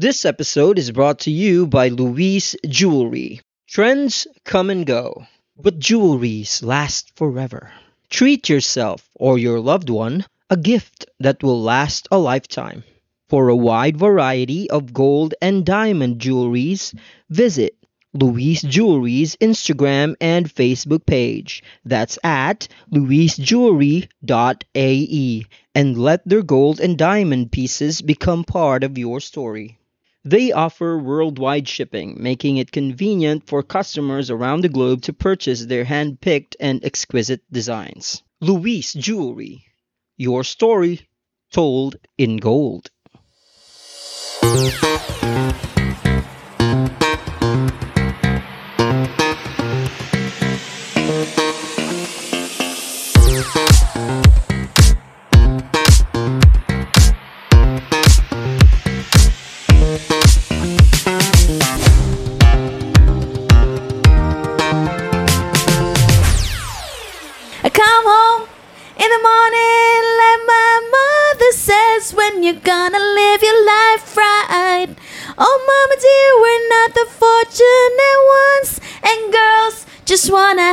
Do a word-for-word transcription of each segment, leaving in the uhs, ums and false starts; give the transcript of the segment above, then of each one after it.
This episode is brought to you by Louise Jewelry. Trends come and go, but jewelries last forever. Treat yourself or your loved one a gift that will last a lifetime. For a wide variety of gold and diamond jewelries, visit Louise Jewelry's Instagram and Facebook page. That's at louise jewelry dot a e, and let their gold and diamond pieces become part of your story. They offer worldwide shipping, making it convenient for customers around the globe to purchase their hand-picked and exquisite designs. Louise Jewelry, your story told in gold.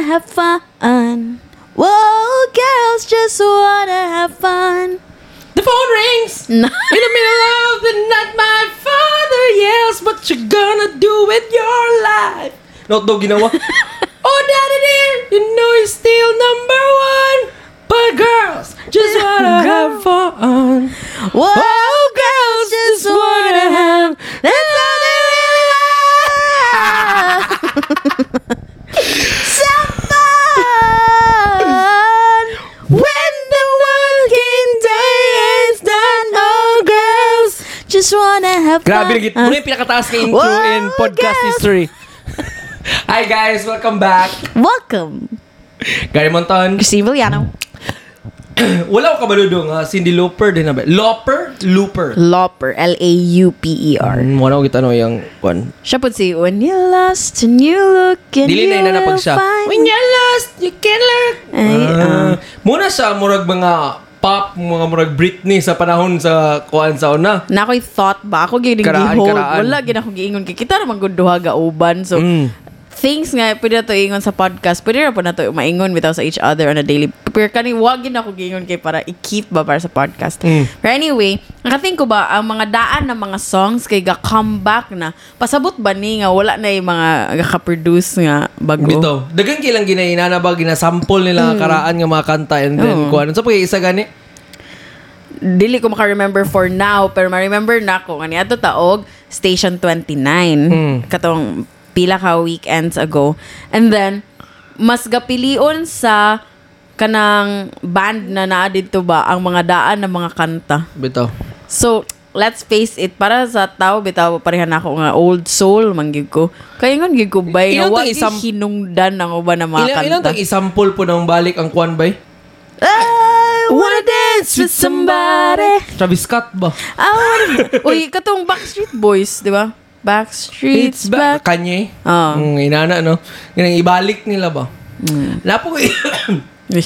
Have fun. Whoa, girls just wanna have fun. The phone rings in the middle of the night. My father yells, what you gonna do with your life? No, no, ginawa. Oh, daddy dear, you know you're still number one, but girls just wanna have fun. Whoa, girls just wanna have. That's all they really want. Just wanna have Grabe, fun. Grabe, muna yung pinakataas na intro Whoa, in podcast girls. History. Hi guys, welcome back. Welcome. Gary Monton. Christine Villano. Wala ko kabaludong, ha? Cyndi Lauper din na ba? Lauper? Looper. Lauper. L A U P E R. Mm, wala ko kita ano yung one. Siya po si, when you're lost and you look and Dili you will find. When you're lost, you can look. Ay, uh, uh, muna sa murag mga pop, mga murag Britney sa panahon sa kuan sa una. Na ako'y thought ba? Ako gining gihold. Wala, gina akong giingon. Kita naman kung duha gauban. So, mm. things nga, pwede na to ingon sa podcast. Pwede na po na to maingon without sa each other on a daily. Pero kanin, wag gina akong giingon kay para i-keep ba para sa podcast. Mm. But anyway, nakating ko ba, ang mga daan ng mga songs kay ga-comeback na, pasabot ba ni nga, wala na yung mga gaka-produce nga bago. Bito. Dagang kilang ginaina na ba, ginasample nila mm. karaan ng mga kanta and then oh. kuha. So, pag isa gani, dili ko maka-remember for now, pero ma-remember na ko. Nga ato taog, Station twenty-nine. Mm. Katong pila ka weekends ago. And then, mas gapilion sa kanang band na naa dito ba ang mga daan ng mga kanta. Bitaw. So, let's face it, para sa tao, bitaw, parehan ako nga old soul, manggig ko. Kaya nga, manggig ko ba? Nga wag isam- hinungdan ng uba ng mga ilang, kanta. Ilang tag-isample po ng balik ang kwan ba? I wanna dance with somebody. Travis Scott ba? I wanna... Uy, katong Backstreet Boys, di ba? Backstreet's back. Ba- Kanye. Oh. Mm, inana, no? Yung ibalik nila ba? Mm. Napo ko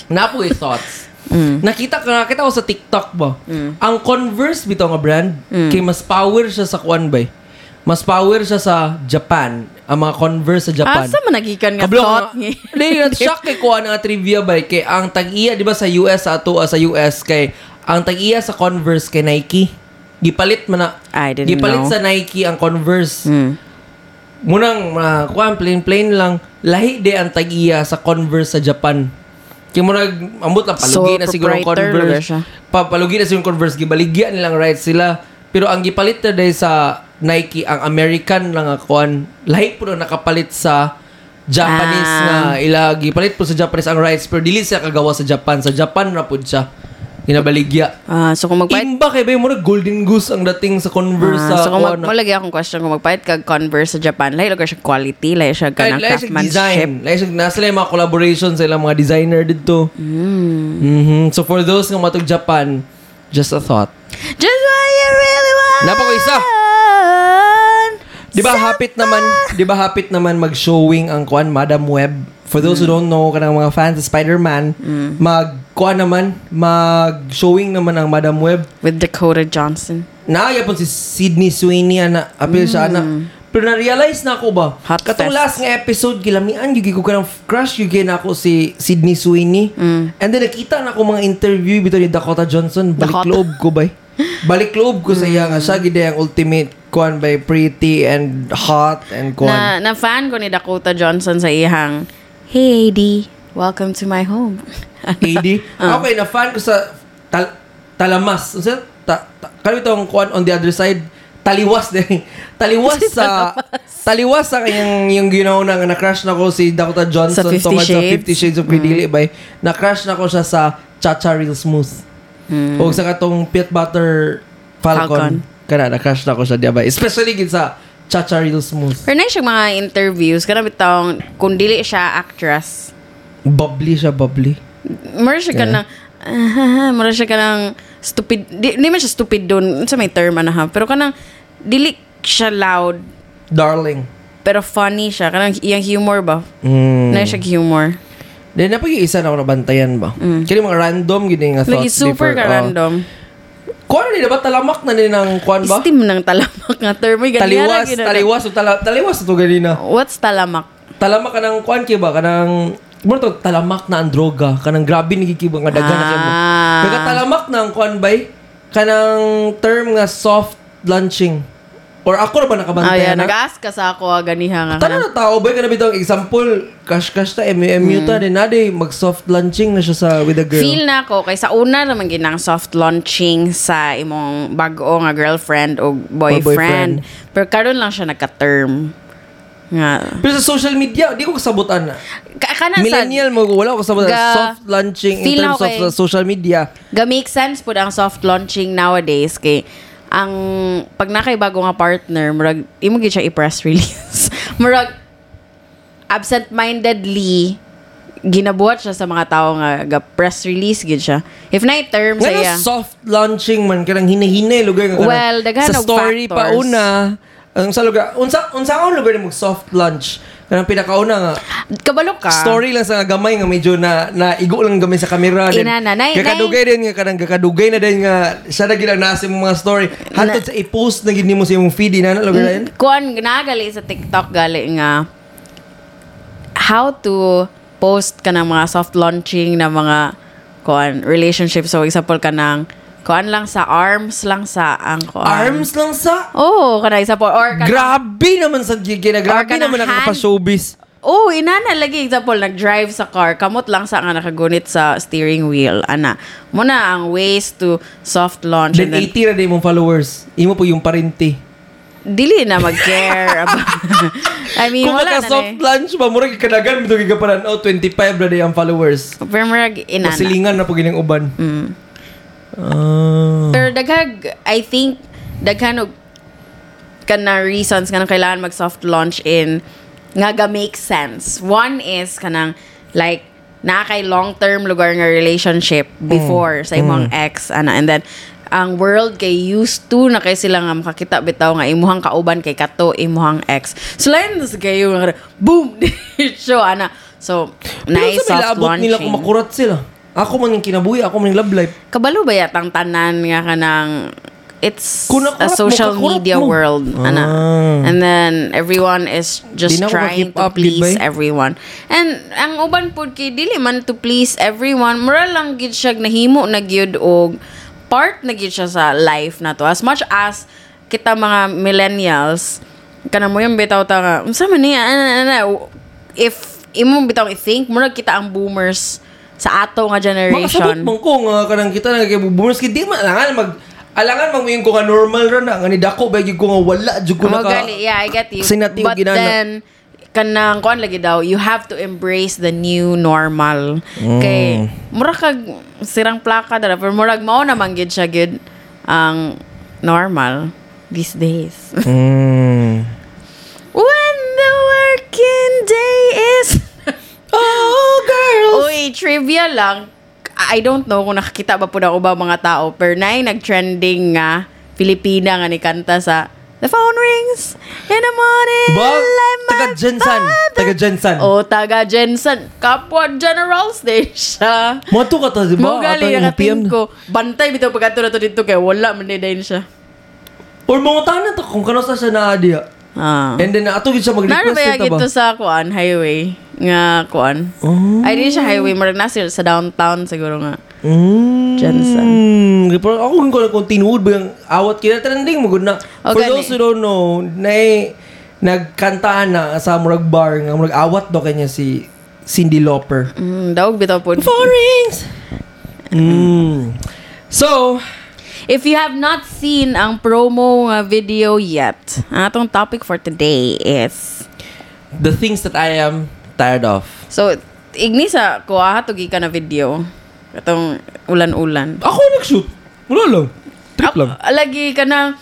Napo ko thoughts. Mm. Nakita, nakita ko sa TikTok ba? Mm. Ang Converse, bito nga brand, mm. kay mas power siya sa kwan ba? Mas power siya sa Japan. Ang mga Converse sa Japan. Asa man nagikan nga thought niya. Hindi, shock kay kuha nga trivia ba? Kay ang tag-iya, di ba sa U S, sa ato, sa U S, kay ang tag-iya sa Converse kay Nike. Gipalit man na. I didn't gipalit know. Gipalit sa Nike ang Converse. Mm. Munang, uh, kuha, plain-plain lang. Lahi de ang tag-iya sa Converse sa Japan. Kaya munang, ambot lang, palugi so, na siguro ang Converse. Pa, palugi na siguro ang Converse. Gibaligyan nilang rights sila. Pero ang gipalit na dahil sa Nike, ang American lang akuan, lahi po na nakapalit sa Japanese ah. na ilagi. Palit po sa Japanese ang rights, pero dili siya kagawa sa Japan. Sa Japan na po siya. Ginabaligya. Ah, so kung magpahit... Imba kayo ba yung muna Golden Goose ang dating sa Converse ah, sa so kung mag- malagi akong question, kung magpahit kag Converse sa Japan, lahi lagar siya quality, lahi siya ganang craftsmanship. Lahi siya, nasa lang yung mga collaborations sa ilang mga designer dito. Mm. Mm-hmm. So for those nga matog Japan, just a thought. Just what you really want! Napako-isa! Di ba hapit naman, di ba hapit naman mag-showing ang kuan Madam Web. For those mm. who don't know, kanang mga fans of Spider-Man, mm. mag-kuan naman, mag-showing naman ang Madam Web with Dakota Johnson. Naayapon si Sydney Sweeney na apil siya mm. na. Pero na-realize na ako ba? Hot katong fest. Last nga episode, kilamian, yugi ko ka ng crush, yugi na ako si Sydney Sweeney. Mm. And then nakita na ako mga interview bito ni Dakota Johnson. Balik-loob ko ba? Balik-loob ko mm. sa iya nga. Siya gida yung ultimate kuan by pretty and hot and kuan. Na, na-fan ko ni Dakota Johnson sa ihang, hey, A D, welcome to my home. A D? uh. Okay, na-fan ko sa tal- Talamas. Ano siya? Ta- ta- Kami itong kuan on the other side. Taliwas din. Taliwas sa taliwas sa kanyang yung ginaw you know, na na-crush na ko si Dakota Johnson tungkol sa fifty shades of Grey mm. dili bay. Na-crush na ko siya sa Cha Cha Real Smooth. Mm. O sa katong Peanut Butter Falcon. Falcon. Kana na-crush na ko siya diya bay. Especially gid sa Cha Cha Real Smooth. Pero na siya mga interviews kana bitong kun dili siya actress. Bubbly siya, bubbly. Mura siya kana uh, mura siya kana stupid, di, di man siya stupid doon sa may term ano ha, pero kanang dili siya loud darling pero funny siya, kanang iyang humor ba mm. na siya humor then napag-iisa na ako nabantayan ba mm. kaya mga random gini nga thoughts like, super differ, ka uh, random kuwan nila ba talamak na nila ng kuwan ba steam ng talamak nga term ganyan taliwas na, taliwas o tala, taliwas o to ganina what's talamak talamak ka ng kuwan kaya ba kanang muna talamak na ang droga. Kanang grabe nagkikibang nga dagan ah. na siya mo. Kaya talamak na ang kuanbay. Kanang term nga soft lunching. Or ako na ba nakabantayan oh, yeah. na? Nag-ask ka sa ako, ganihang. Tanong na tao ba? Kaya na bitong example, cash-cash ta, M U M U ta, din na din, mag-soft lunching na siya sa, with a girl. Feel na ako, kaya sa una naman ginang soft launching sa imong bago nga girlfriend o boyfriend. boyfriend. Pero karon lang siya nagka-term. Nga. Pero sa social media, di ko kasabutan na. Ka- Millennial mo, wala ko kasabutan. Ga, soft launching in terms okay. of uh, social media. Ga-make sense po ang soft launching nowadays. Kay ang pag nakaibago nga partner, murag, imugin siya i-press release. Murag, absent-mindedly, ginabuhat siya sa mga tao nga ga-press release gid siya. If na term sa iya. Soft launching man, kanang hinahinay lugar. Well, daghan sa story factors. Pa una. Ang sa lugar, unsa unsa ang lugar ni mo soft lunch? Kanang pinakauna nga kabalo ka. Story lang sa gamay nga medyo na naigo lang gamay sa kamera din. Kakadugay din nga kanang kakadugay na din nga sa dagilang naasi mo mga story. Hantud sa i-post na gid nimo sa imong feed na na lugar din. Kuan nagali sa TikTok gali nga how to post kanang mga soft launching na mga kuan relationship so example kanang kuan lang sa arms lang sa ang kuan. Arms lang sa? Oo, oh, kanay sa po. Or kanang, grabe naman sa gigina. Grabe naman ang pa-showbiz. Oo, oh, inana lagi. Example, nag-drive sa car. Kamot lang sa ang nakagunit sa steering wheel. Ana. Muna ang ways to soft launch. Then, then eighty na din mong followers. Imo po yung parinti. Dili na mag-care. I mean, kung wala na na eh. Kung maka-soft launch ba, murag ikanagan. Bito gigapanan. Oh, twenty-five na din ang followers. Pero murag inana. Masilingan na po ginang uban. Mm. Uh, pero daghag, I think, daghan og kana reasons kanang kailangan mag-soft launch in nga ga-make sense. One is kanang, like, na kay long-term lugar nga relationship before mm, sa imong mm. ex, ana. And then, ang world kay used to na kay sila nga makakita bitaw nga imuhang kauban kay kato imuhang ex. So, lain sa kayo, boom! So, ana. So, nice soft launching. Pero sa bilabot nila kung makurat sila. Ako man yung kinabuhi, ako man yung love life. Kabalo ba yatang tanan nga ka ng it's a social media mo. World. Ah. Ana. And then, everyone is just trying to please everyone. And, ang uban po kay dili man to please everyone, mura lang gid siya nahimo na gyud og part na gid siya sa life na to. As much as kita mga millennials, kana mo yung bitaw ta nga, unsa man niya, if imong bitaw i-think, mura kita ang boomers sa ato nga generation. Makasabot mong kung uh, kanang kita na kay-boomers kay di man alangan mag alangan magmuing ko nga normal ra na nga ni dako ba gyud ko nga wala jud ko naka. Magali, yeah, I get you. But ginana. Then kanang kuan lagi daw, you have to embrace the new normal. Mm. Kay mura kag sirang plaka dara pero murag mao na man gyud siya gyud ang normal these days. Mm. When the working day is oh, girls! Uy, trivia lang. I don't know kung nakakita ba po na ba mga tao. Pero na yung nag-trending nga, Filipina nga ni kanta sa The Phone Rings in the Morning. Ba? Like taga Jensen. Taga Jensen. Oh, taga Jensen. Kapwa Generals din siya. Mato ka ta, diba? Mugali, nakating ko. Bantay, bitaw pagkato na to dito. Kaya wala, manidain siya. Or mga tanat ako, kung kano'n sa siya na adiya. Ah. And then, ato gid siya mag-request na ito ba? Ito sa kuan, highway. Nga kuan. Oh. Ay, di siya highway. Marag na siya sa downtown siguro nga. Mm. Jensen. Pero ako kung kung tinuod ba yung awat kinatrending, magod na. Okay. For those who don't know, na nagkantaan na sa murag bar, nga murag awat do kanya si Cyndi Lauper. Mm, daog bitaw po. Four rings! Mm. So, if you have not seen ang promo video yet, atong topic for today is the things that I am tired of. So, igni sa ko hatugi ka na video. Atong ulan-ulan. Ako nag-shoot. Wala lang. Trip lang. Ako, lagi ka na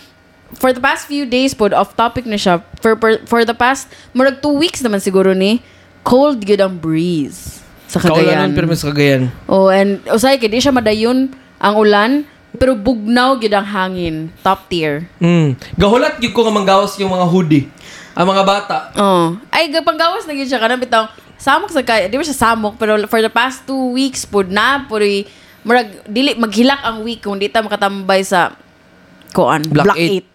for the past few days po, off topic na siya. For, for, for the past, murag two weeks naman siguro ni, cold good ang breeze sa Cagayan. Kaulanan pero mas Cagayan. Oh, and usay, kaya di siya madayon ang ulan. Pero bugnaw yun ang hangin. Top tier. Mm. Gahulat yun ko nga manggawas yung mga hoodie. Ang mga bata. Oh. Ay, panggawas na yun siya. Kanang bitang, samok sa kaya. Di ba siya samok? Pero for the past two weeks po na, po rin, maghilak ang week kung di ta makatambay sa koan. Block eight.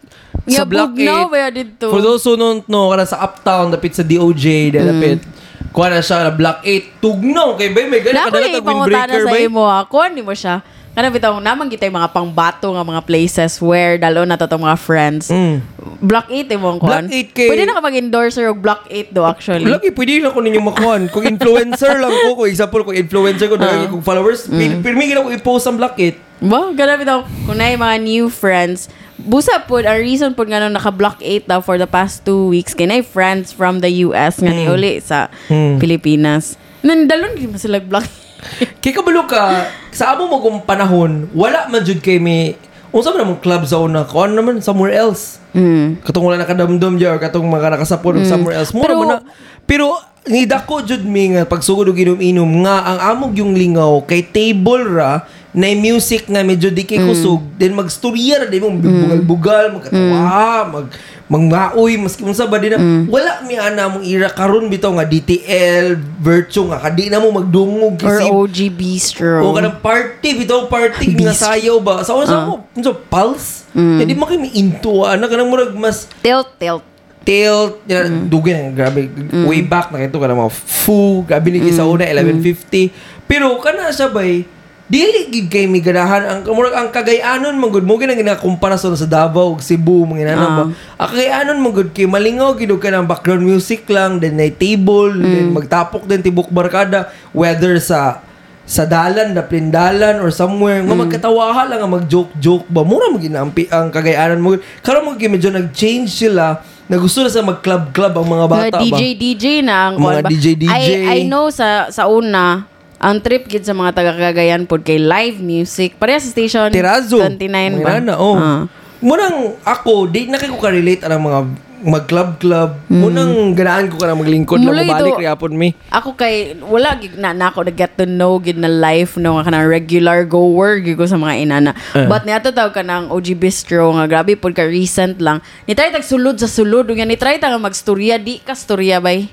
Sa Block eight. Yeah, bugnaw dito. For those who don't know, kana sa Uptown, dapit sa D O J, dapit. Mm. Kuha na siya na Block eight. Tugnaw. Kay bay, may gano'n ka nalang windbreaker, bay. Sa imo, ha? Kuha, di mo siya. Kana bitaw naman kita yung mga pangbato nga mga places where dalo na to tong mga friends. Mm. Block eight eh, mong kuhan. Block eight kay... Pwede na ka mag-endorser o Block eight do actually. Block eight, pwede na ko ninyong makuhan. Kung influencer lang ko, kung example, kung influencer ko, uh-huh. Kung followers, mm. Pirmigin ako i-post ang Block eight. Ba? Kana bitaw, kung na yung mga new friends, busa po, ang reason po nga nung naka-Block eight daw for the past two weeks, kaya na friends from the U S nga mm. Uli sa mm. Pilipinas. Nandalon din sila Block eight. Kikabalo ka, sa amo mo kung panahon, wala man jud kay may, unsa man namang club zone na, kuan naman, somewhere else. Mm. Katong wala nakadamdom dyan, or katong mga nakasapon, mm. somewhere else. Mura pero, mo na, pero, ni Dako jud mi nga, pagsugod o inom-inom, nga, ang amog yung lingaw, kay table ra, na music nga medyo di kay kusog, mm. then mag-storya na, di mo, bugal-bugal, magkatawa, mag... Mangmaoy, maski mong sabad din na, mm. wala mi ana mong ira karon bitaw nga D T L, Virtue nga, kadi na mo magdungog. Kasi, or O G Bistro. O kanang party, bitaw party, nga sayaw ba? Sa una sa mo, so, pulse? Hindi mm. e, mo kayo may into, ano, kanang murag mas... Tilt, tilt. Tilt, yun, mm. dugin, grabe, mm. way back, nakito ka na mga foo, grabe ni sa una, eleven fifty. Mm. Pero, kana siya bay, dili gid kay miganahan ang murag ang Cagayanon mangud mo gid nga komparasyon sa Davao ug Cebu manginana uh-huh. ba. Ang Cagayanon mangud kay malingaw gid og kanang background music lang then na table mm. then magtapok din tibok barkada whether sa sa dalan na pindalan or somewhere mm. nga magkatawahan lang mag joke-joke ba mura mo ginampi ang Cagayanon mo karon mo gid medyo nag-change sila. Nagusto na sa mag-club-club ang mga bata mga D J, ba. D J na ang mga ba? D J D J. I I know sa sa una ang trip gid sa mga taga-Cagayan pod kay live music. Pareha sa station Tirazo. twenty-nine ba? Tirazo. Oh. Uh. Munang ako, di na kayo ka-relate ang mga mag-club-club. Mm. Munang ganaan ko ka na maglingkod mula lang mabalik, riyapon mi. Ako kay, wala gid na, na ako nag-get to know gid na life no, nga ka ng regular goer gid ko sa mga inana. Uh. But niya tawag ka ng O G Bistro nga grabe pod ka recent lang. Nitry tag sulod sa sulod. Nga nitry tag magstorya, di ka storya bay.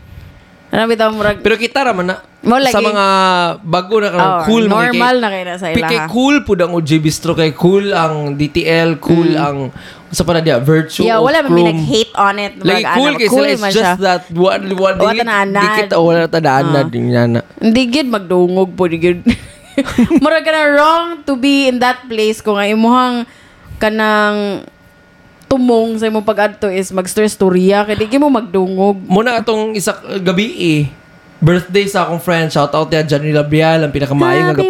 Pero kita raman na like sa mga bago na oh, cool normal kay, na kayo na sa ila. Kay cool po ang O G Bistro kay cool ang D T L cool mm. ang sa para dia Virtue yeah, of wala Chrome. Wala man hate on it. Like cool kay cool it's just siya. That what what did kita wala ta daanad niya na. Hindi gid magdungog po gid. Mura ka na wrong to be in that place kung ang imuhang kanang tumong sa imong pag-adto is mag-storya kay di mo magdungog. Muna atong isa gabi eh. Birthday sa akong friend. Shoutout niya Janella Bial ang pinakamaayo nga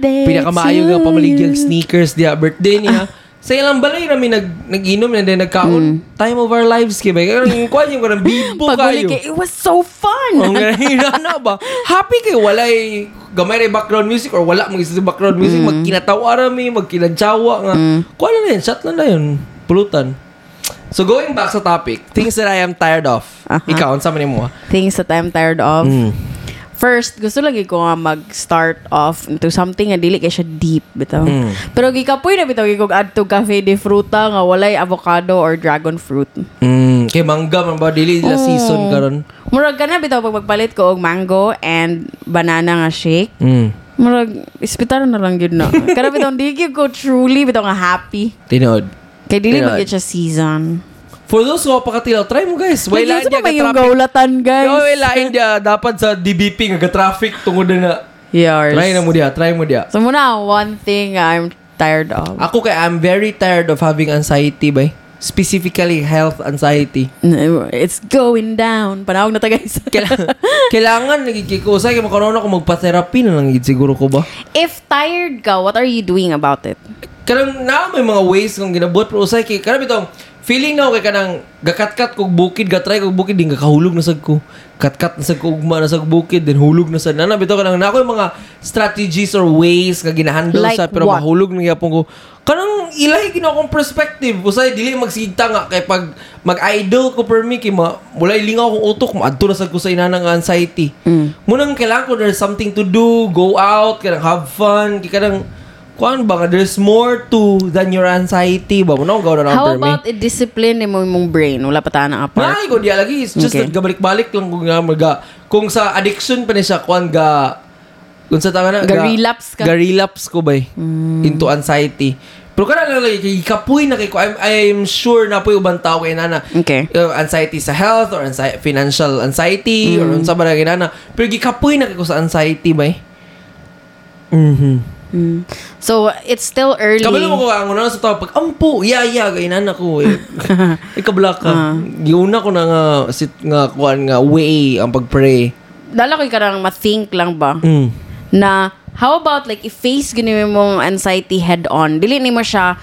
pinakamaayo nga pamaligyang sneakers dia birthday niya. Sa ilang balay rami nag nag-inom na din nagkaon mm. time of our lives kay bay. Karon kuan yung karon bibo kayo. It was so fun. Ang ganda ba? Happy kay walay gamay ray background music or wala mo isa background music mm. magkinatawa rami, magkinadyawa nga. Mm. Kuan na yan, shot na na yun. Pulutan. So going back sa topic, things that I am tired of. Uh-huh. Ikaw, unsa man imo? Things that I am tired of. Mm. First, gusto lagi ko nga mag-start off into something nga dili kay siya deep bitaw. Mm. Pero gikapoy na bitaw gikog adto cafe de fruta nga walay avocado or dragon fruit. Mm, kay mangga man ba dili la oh. season karon. Murag kana bitaw pag magpalit ko og mango and banana nga shake. Mm. Murag ispitar na lang gid na. Kana bitaw dili ko truly bitaw nga happy. Tinod. Kaya dili mag-get siya season. For those who kapakatilaw, try mo guys. Wailaan niya ka-traffic. Yung gaulatan guys. No, wailaan niya. Dapat sa D B P nga-traffic tungod na. Yours. Try na mo dia. Try mo dia. So muna, one thing I'm tired of. Ako kay I'm very tired of having anxiety bay. Specifically, health anxiety. It's going down. Panawag na ta, guys. Kailangan, kailangan nagkikusay. Kaya makaroon ako magpa-therapy na lang, siguro ko ba? If tired ka, what are you doing about it? Karang na, may mga ways kung ginabuhat. Pero usay, karang itong, feeling na ako kaya ka nang gakat-kat kong bukid, gatry kong bukid, din kakahulog na sa ko. Kat-kat na sa ko, ugma na sa bukid, din hulog na sa nanab. Ito, karang na ako yung mga strategies or ways na ginahandle like sa, pero what? Mahulog na yapon ko. Kanang ilahi gina akong perspective. Usay dili magsigta nga kay pag mag-idol ko per me kay ma, mulay lingaw akong utok maadto na sad ko sa inanang anxiety. Mm. Munang kailangan ko there's something to do, go out, kanang have fun, kay kanang kuan ba there's more to than your anxiety ba. Munang gaw na lang per me. How about i discipline mo imong brain? Wala pa ta na apart. Nay ko diya lagi it's just okay. Gabalik-balik lang kung nga maga kung sa addiction pa ni siya kuan ga kung sa tanga na, ga-relapse ka. Ga-relapse ko ba eh, mm. into anxiety. Pero ka na lang lang, kapuy na kay ko. I'm, I'm sure na po yung ubang tao kay nana. Okay. Uh, anxiety sa health or ansi- financial anxiety mm. or unsa ba na kay nana. Pero kapuy na kay ko sa anxiety ba eh. Mm-hmm. Mm. So, it's still early. Kabalo mo ko ang una sa tao. Pag ampo, yaya, kay nana ko eh. Ikabla ka. Uh-huh. Yung una ko na nga, sit, nga, kuhan nga, way ang pag-pray. Dala ko yung karang ma-think lang ba? Mm. Na how about like i-face ganyan mong anxiety head on, dili ni mo siya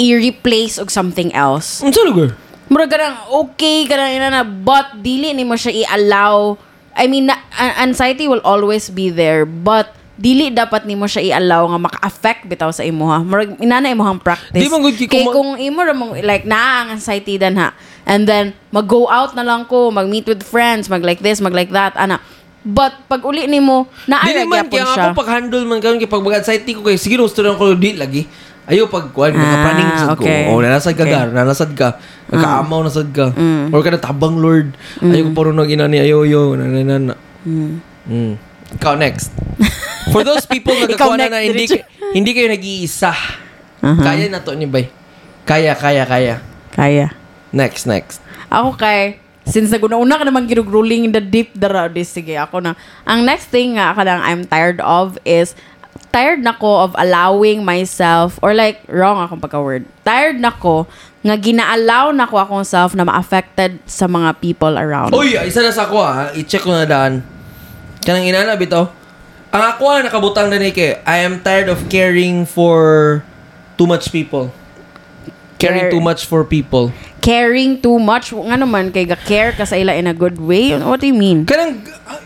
i-replace og something else. Unsa lugar? Mura ganang okay ganang ina na but dili ni mo siya i-allow. I mean na, anxiety will always be there but dili dapat ni mo siya i-allow nga maka-affect bitaw sa imo ha. Mura inana imo hang practice. Di man gud kay kung, kung imo ra mong like naa ang anxiety dan ha. And then mag-go out na lang ko, mag-meet with friends, mag-like this, mag-like that, ana. But pag uli ni mo, naarag yapon siya. Di naman, kaya ako pag-handle man karon kay pag mag-anxiety ko, kaya sige, gusto na ko di lagi. Ayaw pag-kuhan, ah, makapraning okay. ko. O, nanasad ka okay. gar, nanasad ka. Nagkaamaw, nasad ka. Mm. Or ka na tabang, Lord. Mm. Ayaw ko paro nag-inani, ayaw, ayaw, nananana. Mm. Mm. Ikaw next. For those people na nagkakuha na na, hindi, hindi kayo nag-iisa. Uh-huh. Kaya na to ni bay. Kaya, kaya, kaya. Kaya. Next, next. Ako kay... Since naguna-una ka namang girugruling in the deep, daraw, di, sige, ako na. Ang next thing nga, ako lang, I'm tired of is, tired na ko of allowing myself, or like, wrong akong pagka-word. Tired na ko, nga gina-allow na ko akong self na ma-affected sa mga people around. Uy, isa na sa ako ha, i-check ko na daan. Kanang inanab ito. Ang ako ha, nakabutang na ni Ke, I am tired of caring for too much people. Caring too much for people. Caring too much? Nga naman, kay ga-care ka sa ila in a good way? What do you mean? Kanang... Uh,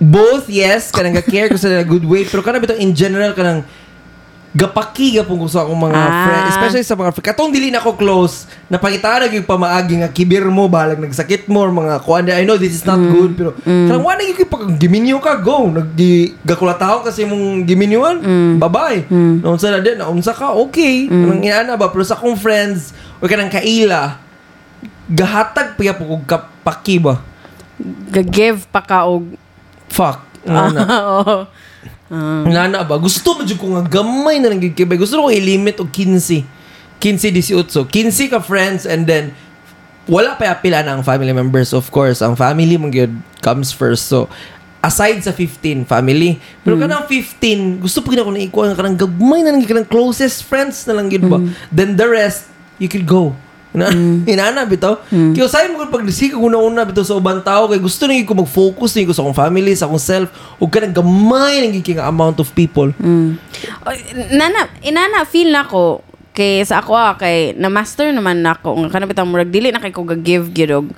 both, yes. Kanang ga-care ka sa ila in a good way. Pero kanang bitong in general, kanang... Gapakiga po ko sa akong mga ah. friends. Especially sa mga friends. Katong dili na ko close, napangitarag yung pamaagi nga kibir mo, balag nagsakit mo, mga kuwanda. I know this is not mm. good, pero mm. kanang wala yung pag giminyo ka, go. Naggakulataw kasi mong giminyuan, mm. bye-bye. Mm. Naunsa na din, naunsa ka, okay. Mm. Kanang inaana ba? Pero sa akong friends, o kanang kaila, gahatag pa po kong kapaki ba? Gagive pa ka o... Fuck. Ano na? Oo. Uh, Nana ba? Gusto mo dyan ko nga gamay na nagkikibay. Gusto ko i-limit o fifteen. fifteen, eighteen. fifteen ka friends and then wala pa yapila na ang family members. Of course, ang family mong yun comes first. So, aside sa fifteen, family. Pero mm. ka ng fifteen, gusto pa gina ko na ikuha ka ng gamay na nagkikibay. Closest friends na lang yun ba? Mm. Then the rest, you could go. Na, mm. Inanab ito. Mm. Kaya sayo mo kung pag-disig ka una-una bito sa ubang tao, kaya gusto nang ko mag-focus nang ko sa akong family, sa akong self, huwag ka nang gamay nang kaya amount of people. Mm. Nana, inana, feel na ko, kay sa ako ha, kay na-master naman na ako, nga kanapit ang murag, dili na kay ko ga-give, girog.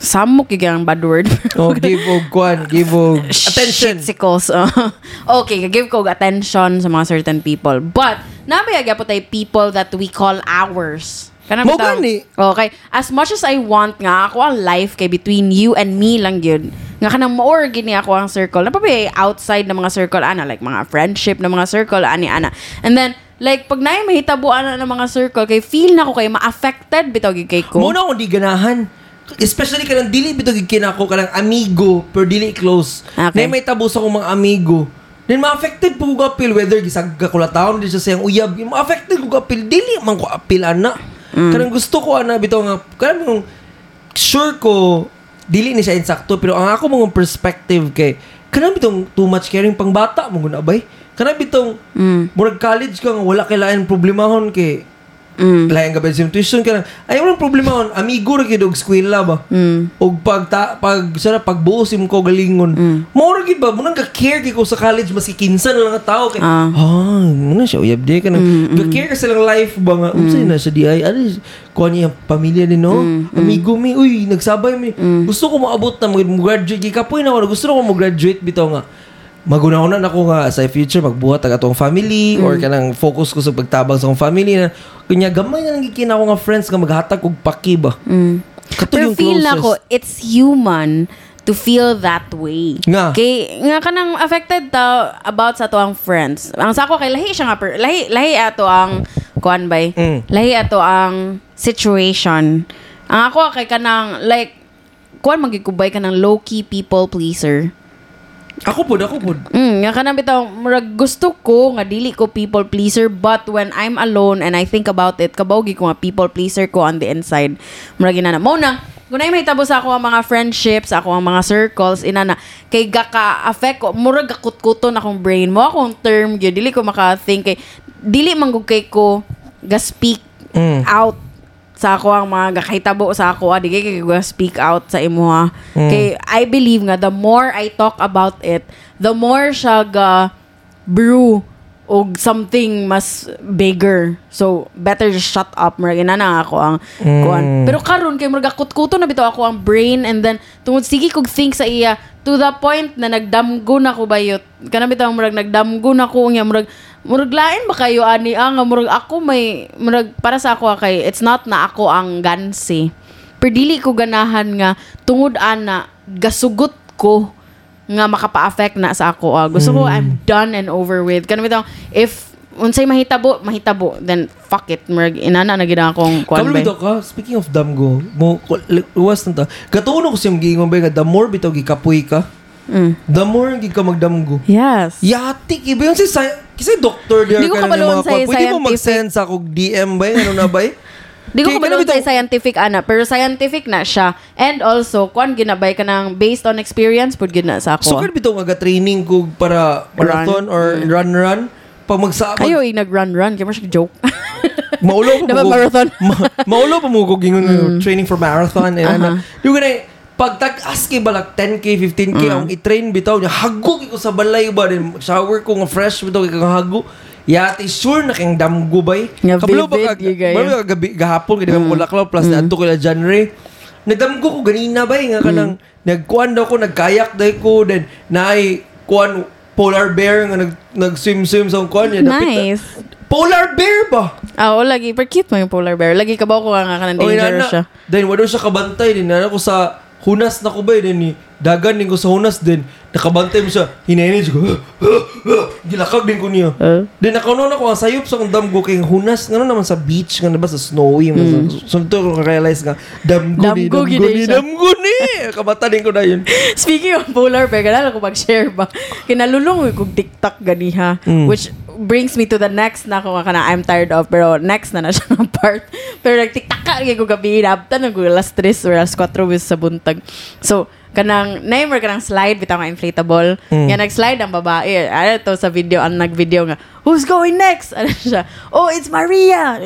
Samok yung bad word. Oh, give o kwan, give o attention. Shitsicles. Okay, give ko attention sa mga certain people. But, nabayagya po tayo people that we call ours. Mo gani. Okay. As much as I want nga, ako ang life kay between you and me lang yun. Nga ka nang ma-orgin niya ako ang circle. Napapay outside ng mga circle, ana. Like mga friendship ng mga circle, ani, ana. And then, like, pag na yung mahitabuan ng mga circle, kay feel na ko kayo ma-affected bitaw kay ko. Muna ako di ganahan. Especially ka nang dili bitaw kay kinako, ka nang amigo, pero dili close. Okay. Na yung mahitabuan sa akong mga amigo. Then ma-affected po ko appeal whether gisag kakulataon din siya sayang uyab. Ma-affected ko appeal dili man ko appeal ana. Mm. Karang gusto ko ana bitaw nga karang sure ko dili ni siya insakto pero ang ako mong perspective kay karang bitong too much caring pang bata mo guna bay. Karang bitong mm. murag college ka nga wala kay lain problemahon kay Mm. Lain ka ba yung tuition ka lang. Ayaw lang problema on. Amigo na kidog skwela ba? Mm. O pag, ta, pag, sana, pagbuusin ko galingon. Mm. Maura kid ba? Munang ka-care kiko sa college, maski kinsa na lang ang tao. Kaya, ah, ah muna siya, uyab di ka na. Mm, mm. Ka-care ka silang life ba nga? Mm. Umsay na siya di ay, ano, kuha niya pamilya din, no? Mm, mm. Amigo mi, uy, nagsabay mi. Mm. Gusto ko maabot na mag-graduate. Kikapoy na ako, gusto ko mag-graduate bitaw nga. Magunahunan ako nga sa future, magbuhat ang atong family mm. or kanang focus ko sa pagtabang sa akong family na kunya gamay na nanggikin ako nga friends nga maghatag og paki ba. Mm. Pero feel na ko, it's human to feel that way. Nga. Kay, nga kanang affected ta about sa to ang friends. Ang sako kay lahi siya nga, per, lahi, lahi ato ang, kuan bay, mm. lahi ato ang situation. Ang ako kay kanang, like, kuan magikubay ka ng low-key people pleaser. Ako po, ako po. Mm, nga kanang bitaw, gusto ko nga dili ko people pleaser, but when I'm alone and I think about it, kabawgi ko nga people pleaser ko on the inside. Murag inana mo na. Kunay mahitabo sa ako ang mga friendships, ako ang mga circles, inana kay gaka affect ko, murag kakutkuton akong brain mo akong term gyud dili ko maka-think kay dili manggugay ko ga speak mm. out sa ako ang mga gakahitabo sa ako adi kay ko speak out sa imo ha mm. kay I believe nga the more I talk about it the more siya ga brew og something mas bigger so better just shut up mura gina na ako ang mm. kuan pero karon kay mura kutkutun na bitaw ako ang brain and then tungod sige kog think sa iya to the point na nagdamgo na ko bayot kana bitaw murag nagdamgo na ko nya murag murag lain ba kayo ani ang murag ako may murag para sa ako kay it's not na ako ang gansi pero dili ko ganahan nga tungod ana gasugot ko nga makapa-affect na sa ako ah. Gusto mm. ko I'm done and over with kana bitaw if unsay mahitabo mahitabo then fuck it murag inana na gid akong kuan bay ka speaking of damgo mo was nta katuno ko siyang giingon bay nga the more bitaw gikapoy ka Mm. the more hindi ka magdamgo. Yes. Yatik. Iba yung si sci- kasi doktor diyan ka ng mga kwap. Pwede mo mag-send sa kong D M ba yun? Ano na ba yun? Hindi ko kabaloon sa scientific, ana. Pero scientific na siya. And also, kung ginabay ka ng based on experience, pwede gina sa ako. So, kaya bitong aga-training ko para marathon or mm. run-run? Pag magsa... Kayo, eh, nag-run-run. Kaya mo siya joke. Maulo pa mo. Marathon? Maulo pa mo ko gingon training for marathon. Yung ganay, pag tag-as kay balag ten K, fifteen K, mm. ang i-train bitaw niya, hago ko sa balay ba? Then, shower ko nga fresh bitaw, kaya hago. Yate, sure na kayang damgo ba? Kabalo ba gahapon, kaya naman mulaklaw, plus mm. na ato kila January. Nagdamgo ko ganina ba? Nga ka nang, mm. nagkuhan daw ko, nagkayak daw ko, then, naay, kuhan, polar bear, nga nag, nag-swim-swim sa kuhan niya. Nice. Napita. Polar bear ba? Oo, oh, lagi. Pero cute mo yung polar bear. Lagi kabaw ko nga ka ng dangerous siya. Then, wala siya kabantay. Then, nana ko sa... Hunas na ko ba yun, ni dagan din ko sa hunas din, nakabantay mo siya, hinainage ko, gilakag din ko niya. Uh? Then nakaunan ako, sayop sa kong damgo kayong hunas, nga naman sa beach, nga naman sa snowy, mm. so ito ko realize nga, damgo ni, damgo ni, damgo ni, kabata din ko na yun. Speaking of polar bear, ganala ko mag-share ba, kinalulong ko TikTok ganiha, mm. which brings me to the next na ako nga na I'm tired of, pero next na na siya ng part. Pero nag-tiktak ka, kaya ko gabi, inabtan, nag-ulas tres or alas cuatro sa buntag. So, kanang naimer kanang slide bitaw nga inflatable. Mm. Nga nag-slide ang babae. Ano to sa video, ang nag-video nga, who's going next? Ano siya? Oh, it's Maria.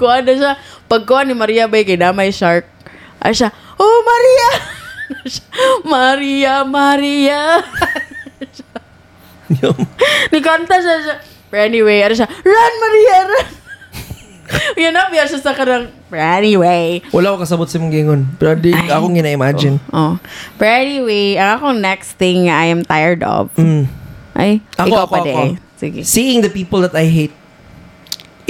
Kuha na siya. Pagkuha ni Maria ba kay damay shark. Ano siya? Oh, Maria. Maria, Maria. Nikanta siya siya. But anyway, ano siya? Run, Maria, run. Yan na, biya siya sa karang... But anyway... Wala ko kasabot sa mong gingon. Pero di akong gina-imagine. Oh, oh. But anyway, ang akong next thing I am tired of. Mm. Ay, ako, ikaw ako, pa ako. Sige. Seeing the people that I hate.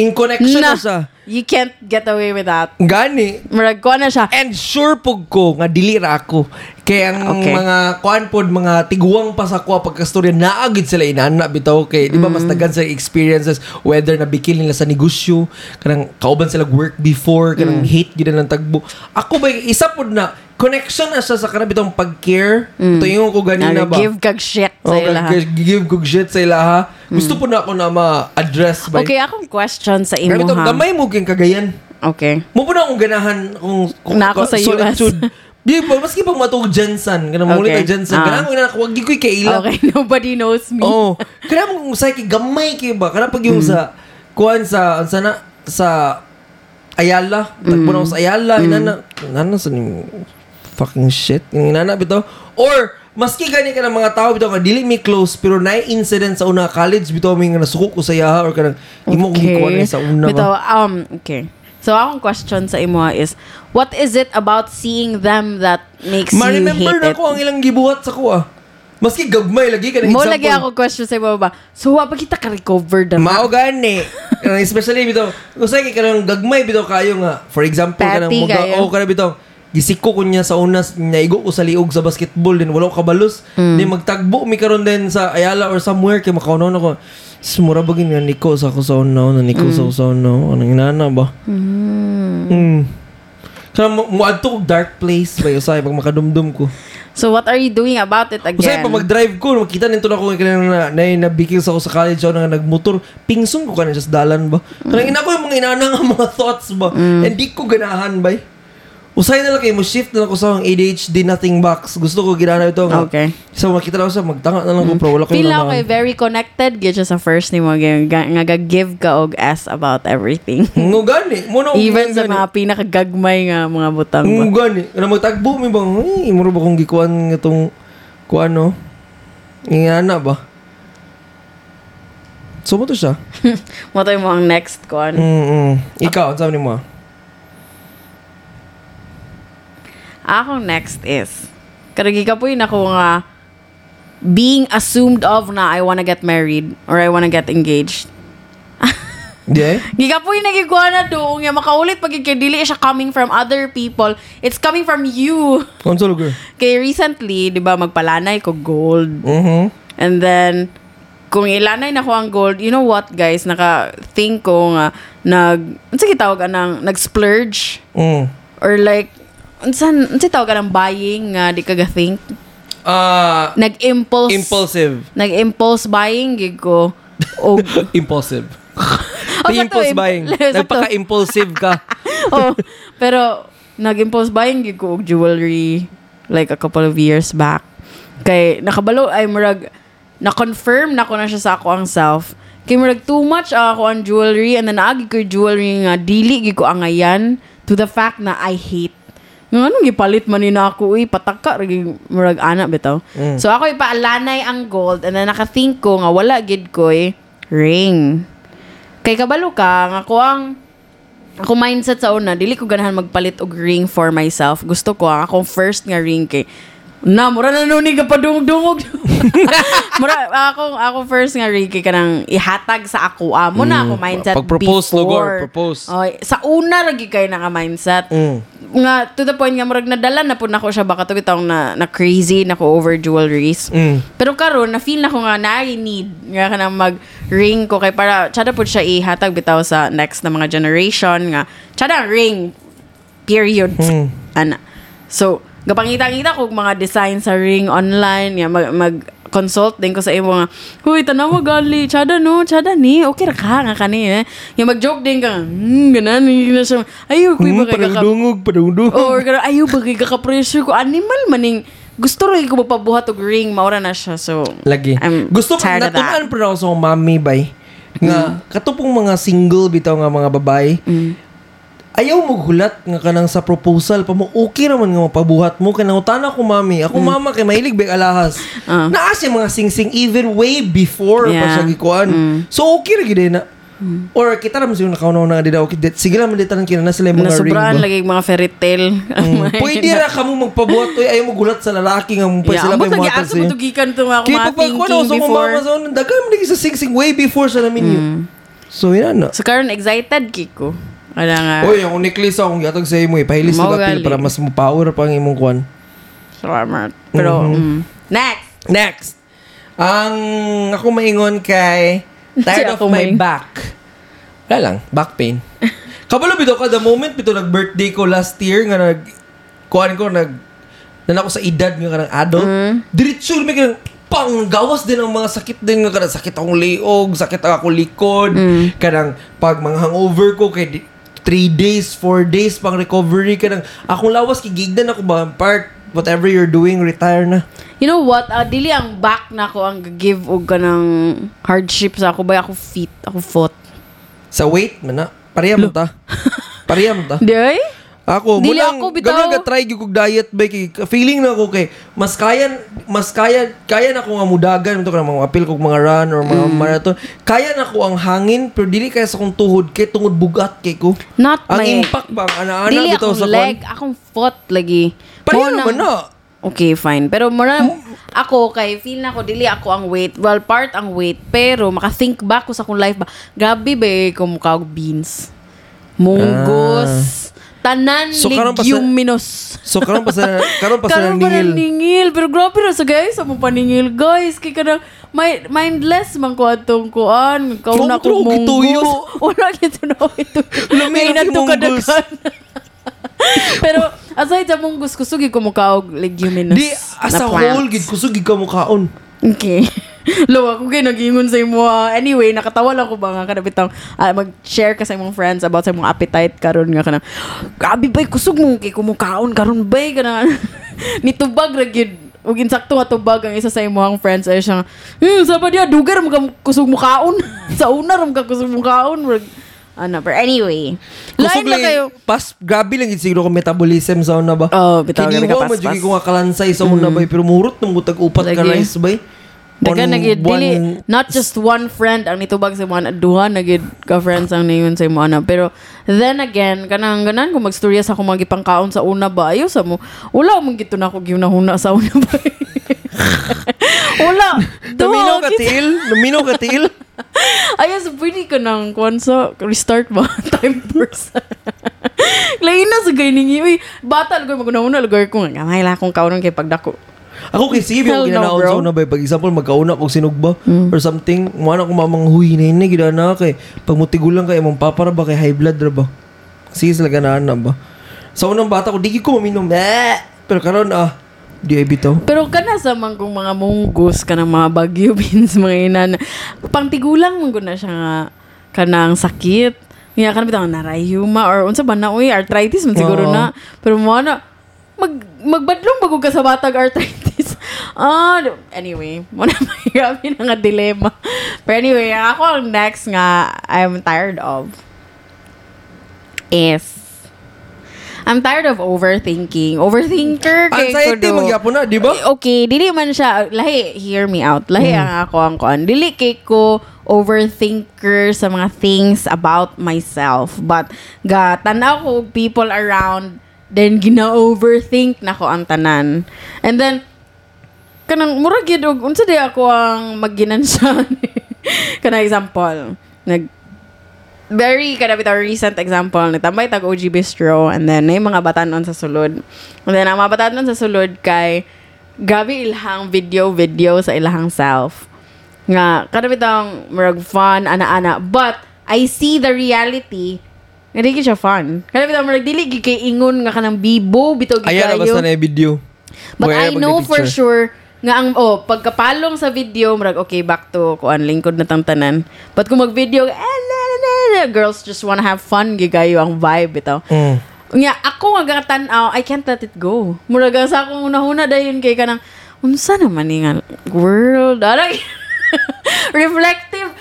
In connection na sa... You can't get away with that. Gani. Murag ko na siya. And sure pug ko nga dili ra ako. Kaya ang okay. mga kuan pod mga tiguang pa sa ko pagkastorya naagid sila inana bitaw kay di ba mm. mas tagan sa experiences whether na bikil nila sa negosyo kanang kauban sila work before kanang mm. hate gyud nang tagbo. Ako ba isa pod na connection asa sa kanang bitong pag-care. Mm. Ito yung ko ganina ba. Give kag shit sa ila. Okay, give kag shit sa ila ha. Gusto po na ako na ma-address by... Okay, akong question sa imo, ha? Pero gamay mo kayong kagayan. Okay. Mo po na akong ganahan kung... kung na ako sa solitude. U S. Di ba? Maski pag matog Jensen. Ganang okay. Muli ka Jensen. Uh. Ganang muli na ako. Huwag di ko'y kailang. Okay, nobody knows me. Oo. Ganang mong usay kay gamay kayo ba? Ganang pag yung mm. sa... Kuhan sa... Sana, sa... Ayala. Tagpo mm. na ako sa Ayala. Mm. Inana... Inana sa niyo... Fucking shit. Inana bito. Or... Maski gani ka ng mga tao bitaw nga dili mi close pero naay incident sa una college bitaw mi nga nasukok ko sa yaha or kanang imo okay. ko ni sa una bitaw um okay. So akong question sa imo is what is it about seeing them that makes Ma- you hate it? Ma-remember na ko ang ilang gibuhat sa ko ah. Maski gagmay lagi ka ng example. Mo lagi ako question sa imo ba. So wa kita ka recover da. Mao gani. Especially bitaw usay kay kanang gagmay bitaw kayo nga for example kanang mga oh kanang bitaw gisiko ko niya sa unas, naigo ko sa liog sa basketball, din wala ko kabalos. Mm. Then magtagbo, may karoon din sa Ayala or somewhere, kaya makaunaw na ko. Mura bagin, naniko sa ako sa unaw, naniko mm. sa ako sa unaw. Anong inana ba? Mm. Mm. Kaya muad to dark place ba yun sa'yo pag makadumdum ko. So what are you doing about it again? Usay, pag mag-drive ko, makita nito na ako na, na, nabikil sa ako sa college ako na nagmotor, pingsong ko ka na siya sa dalan ba? Mm. Kaya inako yung mga inana nga mga thoughts ba? Mm. Hindi ko ganahan ba eh? Usay na lang kayo mo, shift na lang ko sa ang A D H D nothing box. Gusto ko ginana ito. Okay. So makita lang ko sa magtanga na lang ko, mm. pero wala ko yung naman. Feel ako eh, very connected. Gito sa first ni mo, nag-give ka og ass about everything. Nga gani. Even sa mga pinakagagmay nga mga butang ba. Nga gani. Na magtagbo, may bang, ay, mura ba kong gikuan itong, kuan no? Ingana ba? So mo to siya? Mo to mo ang next kuan. Mm-mm. Ikaw, sabi ni mo ah. Akong next is, karagikapoy na ko nga being assumed of na I wanna get married or I wanna get engaged. Yeah? Gikapoy na gigwa na doon nga makaulit pag ikadili siya coming from other people. It's coming from you. Konsolo girl. Kaya recently, di ba, magpalanay ko gold. Mm-hmm. And then, kung ilanay na ko ang gold, you know what, guys, naka-think ko nga, nag, ano sa kitawag anang, nag-splurge? Mm. Or like, Unsan, unsi tawag ka ng buying nga uh, di ka ga-think? Uh, Nag-impulse. Impulsive. Nag-impulse buying, gig ko. O, impulsive. Oh, impulse im- buying. Nagpaka-impulsive ka. Oh, pero, nag-impulse buying, gig ko, jewelry, like a couple of years back. Kay, nakabalo, ay murag, na-confirm na ko na siya sa ako ang self. Kay murag, too much uh, ako ang jewelry, and then naagi ko jewelry nga, dili, gig ko angayan, to the fact na I hate. Nga anong gipalit man nina ako, uy, pataka, murag anak bitaw. Mm. So ako ipaalanay ang gold and then nakathink ko nga wala gid ko eh, ring. Kay kabalo ka, nga ako ang, ako mindset sa una, dili ko ganahan magpalit og ring for myself. Gusto ko ang akong first nga ring kay, na, mura na nunig ka pa dungog-dungog. Mura, ako, ako first nga ring kay kanang ihatag sa ako. Ah, muna mm. ako mindset pag-propose before. Pag-propose, propose. Okay, sa una lagi kayo naka-mindset. Mm. Nga, to the point nga, murag nadala na po na ko siya baka to bitong na, na crazy, na ko over jewelries. Mm. Pero karon na feel na ko nga na I need nga ka na mag-ring ko kay para tsada po siya ihatag bitaw sa next na mga generation nga tsada ring, period. Mm. Ana. So, gapangita-ngita ko mga design sa ring online, nga mag- mag-consult din ko sa imo nga, huy, tanawa gali, tsada no, tsada ni, okay raka nga ka ni eh. Nga mag-joke din ka, hmm, ganan, hindi na siya, ayaw ko iba kay kaka... Padungdungog, padungdungog. Oo, ayaw ba kay kaka-pressure ko, animal maning, gusto rin ko mapabuhat o ring, maura na siya, so, lagi. I'm gusto tired of that. Gusto ko, natulaan pa na ako sa mami, bay, nga, mm. katupong mga single bitaw nga mga babae, mm. ayaw maghulat nga kanang sa proposal pa mo okay naman nga mapabuhat mo kay nangutana ko mami ako mm. mama kay mahilig big alahas uh. naa siya mga singsing even way before yeah. pa siya gikuan mm. so okay ra gid na mm. or kita naman siya nakaunaw na dito okay sige lang manditan kina na sila yung mga ring sobrang lagi mga fairy tale mm. pwede ra kamo magpabuhat oy ayaw magulat sa lalaki nga mo pa yeah, sila may muatan siya kaya tugikan to nga ko mating king before so dagan man lagi sa singsing way before sa namin mm. yun so yan na so karon excited kiko Wala nga. Uy, yung necklace akong yatag sa imo, ipahilis na dapil para mas mapower pang imong kwan. Salamat. Pero, mm-hmm. next! Next! Ang ako maingon kay tired of my back. Wala lang, back pain. Kabalo bitaw ka the moment bitaw nag-birthday ko last year nga nag kuan ko nag nan ako sa edad nga kanang adult. Mm. Diretso mi kanang panggawas din ang mga sakit din nga kanang sakit akong liog, sakit ako likod, mm. kanang pag mga hangover ko kay three days, four days pang recovery kanang akong lawas kay gigdan ako ba part whatever you're doing retire na. You know what? Uh, dili ang back na ako ang give og kanang hardship sa ako ba ako feet, ako foot. Sa weight man na. Pareha mo ta. Pareha mo ta. Day? Ako, dili mulang, ako bitaw. Ganun ka-try kong diet ba? Feeling na ako kay, mas kaya, mas kaya, kaya na ako nga mudagan. Ito ka na mga apil kong mga run or mga mm. marathon. Kaya na ako ang hangin, pero dili kaya sa kong tuhod kay, tungod bugat kay ko. Not ang my... Ang impact ba? Ana-ana dili bitaw sa kwan. Dili akong leg, kwan? Akong foot lagi. Pareha mo naman na. Okay, fine. Pero muna, mm. ako, kay feel na ako, dili ako ang weight. Well, part ang weight. Pero, maka-think back ko sa akong life ba. Grabe ba, kung mukha beans. Munggos. Ah. Tanan, so, leguminous. So, karoon pa sa karoon pa sa ningil. Karoon pa ningil. Pero grabe na sa guys, sa mong paningil, guys. Kaya ka na, may, mindless man ko atong kuan. Karoon na akong munggos. Wala, ito na ako ito. May inato ka na ka na. Pero asay sa mong gusto sugi ko mukaog leguminous di as a whole gid kusugi ka mukaon okay lo ako kay nagingon sa imo anyway nakatawa lang ko ba nga kada bitaw uh, mag-share ka sa imong friends about sa imong appetite karon nga kana grabe bay kusog mo kay kumukaon karon bay kana nitubag ra gid ug insakto nga tubag ang isa sa imong friends ay siya hmm sa pa dia dugar mga kusog mukaon sa una ra mga kusog mukaon ano, but anyway. Kusog lang kayo. Pas, grabe lang yung siguro kung metabolism sa una ba? Oo, oh, bitaw ka nagkapaspas. Kiniwa, madyagi ko nga kalansay sa una mm. ba? Pero murot nung butag-upat ka rice ba? Daga nagid, dili, not just one friend ang nitubag sa mga duha, nagid ka-friends ang niyon sa mga anak. Pero, then again, kanang-ganan kung mag-storya sa akong magipangkaon sa una ba? Ayaw sa mo, wala mong gito na ako giunahuna sa una ba? Wala. Lumino ka tiil? Lumino ka tiil? Ayos, pwede ka ng kwanso, restart ba? Time person. Lain na sa gainingi. Uy, bata, lugar, magunahuna, lugar ko. Kamay lang akong kaunan kay pagdako. Ako kay sige, yung ginanaon sa una ba? Pag example, magkauna kong sinugba mm. or something. Muna akong mamanghuy na yun, ginana kay. Pag mutigulang kay, mong papara ba kay high blood ra ba? Sige sila ganaan na ba? Sa unang bata ko, di ko maminom. Eh! Pero karon ah, D I B to. Pero kana sa man kung mga munggos, kanang mga bagyo beans, mga inan. Pangtigulang man ko na siya nga kanang sakit. Nga kanang bitang narayuma or unsa ba na uy, arthritis man siguro uh. na. Pero mo na mag magbadlong bago ka sa batag arthritis. Ah, uh, anyway, mo na mahiramin na nga dilemma. Pero anyway, ako ang next nga I'm tired of is I'm tired of overthinking. Overthinker kay anxiety ko do. Anxiety magyapon na, di ba? Okay, dili man siya. Lahi, hear me out. Lahi mm. ang ako ang kon. Dili kay ko overthinker sa mga things about myself. But, ga, tanaw ko people around, then gina-overthink na ko ang tanan. And then, kanang mura gidog, unsa di ako ang mag-ginansya. Kanang example, nag very kada bitaw recent example nagtambay tag O G Bistro and then may mga batanon sa sulod and then ang mga batanon sa sulod kay gabi ilhang video video sa ilahang self nga kada bitaw murag fun ana-ana but I see the reality nga di siya fun kada bitaw murag dili gyud kay ingon nga kanang bibo bitaw gyud kayo ayaw basta na video but I know for sure nga ang oh pagkapalong sa video murag okay back to kuan lingkod na tang tanan but kung mag video girls just wanna have fun gigayo ang vibe ito. Mm. Nga ako nga tan-aw, I can't let it go. Muraga sa akong una-una dayon kay kanang unsa naman nga world. Aray. Reflective.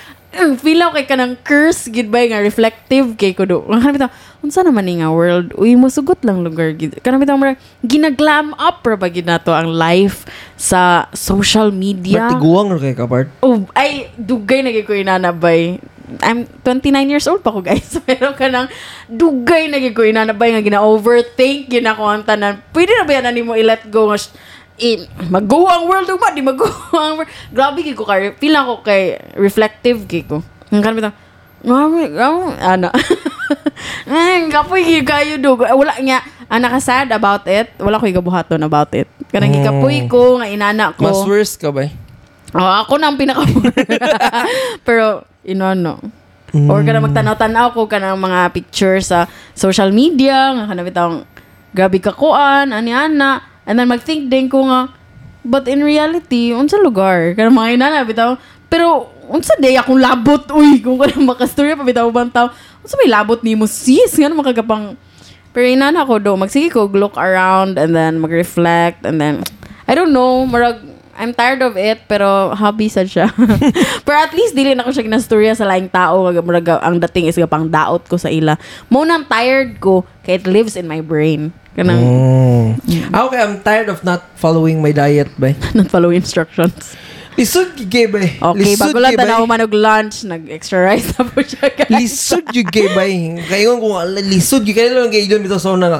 Feel ako kay kanang curse goodbye nga reflective kay kudo. Kanang bitaw, unsa naman nga world. Uy mosugot lang lugar gid. Kanang bitaw mura ginaglam up ra ba gid nato ang life sa social media. Matiguang ra kay ka part. Oh, ay dugay na gyud ko inanabay. I'm twenty-nine years old pa ko guys. Pero kanang dugay naging ko inanabay nga gina-overthink, ginakontanan. Pwede na ba yan ani mo i-let go? Mag-go ang world o ba? Di mag-go ang world. Grabe kiko ka. Feel ako kay reflective kiko. Ang kanang bitaw. Ano? Kapoy kayo dog. Wala nga. Ana ka sad about it. Wala ko'y gabuhaton about it. Kanang mm. gikapoy ko nga inana ko. Mas worse ka ba? Oh, ako na ang pinaka. Pero inono. Mm. Or ka na magtanaw-tanaw ko ka ng mga pictures sa social media. Nga kanabit akong gabi kakuan, ani-ana. And then mag-think din ko nga, but in reality, unsa lugar? Kanang mga inana, bitaw. Pero unsa day akong labot, uy. Kung ka na makastorya pa, bitaw bang tao. Unsa may labot ni mo, sis. Nga naman kagapang. Pero inana ko do, magsige ko, look around, and then mag-reflect, and then, I don't know, marag... I'm tired of it, pero hobby sad siya. Pero at least, dili na ko siya kinastorya sa laing tao. Ang dating is pang daot ko sa ila. Muna, I'm tired ko, kaya it lives in my brain. Kanang, mm. ah, okay, I'm tired of not following my diet, ba? Not following instructions. Lisod yung gay, ba? Okay, bago lang tanaw man nag-lunch, nag-extra rice na po siya, guys. Lisod yung gay, ba? Kayo kung lisod yung kayo lang kayo doon, ito sa una na.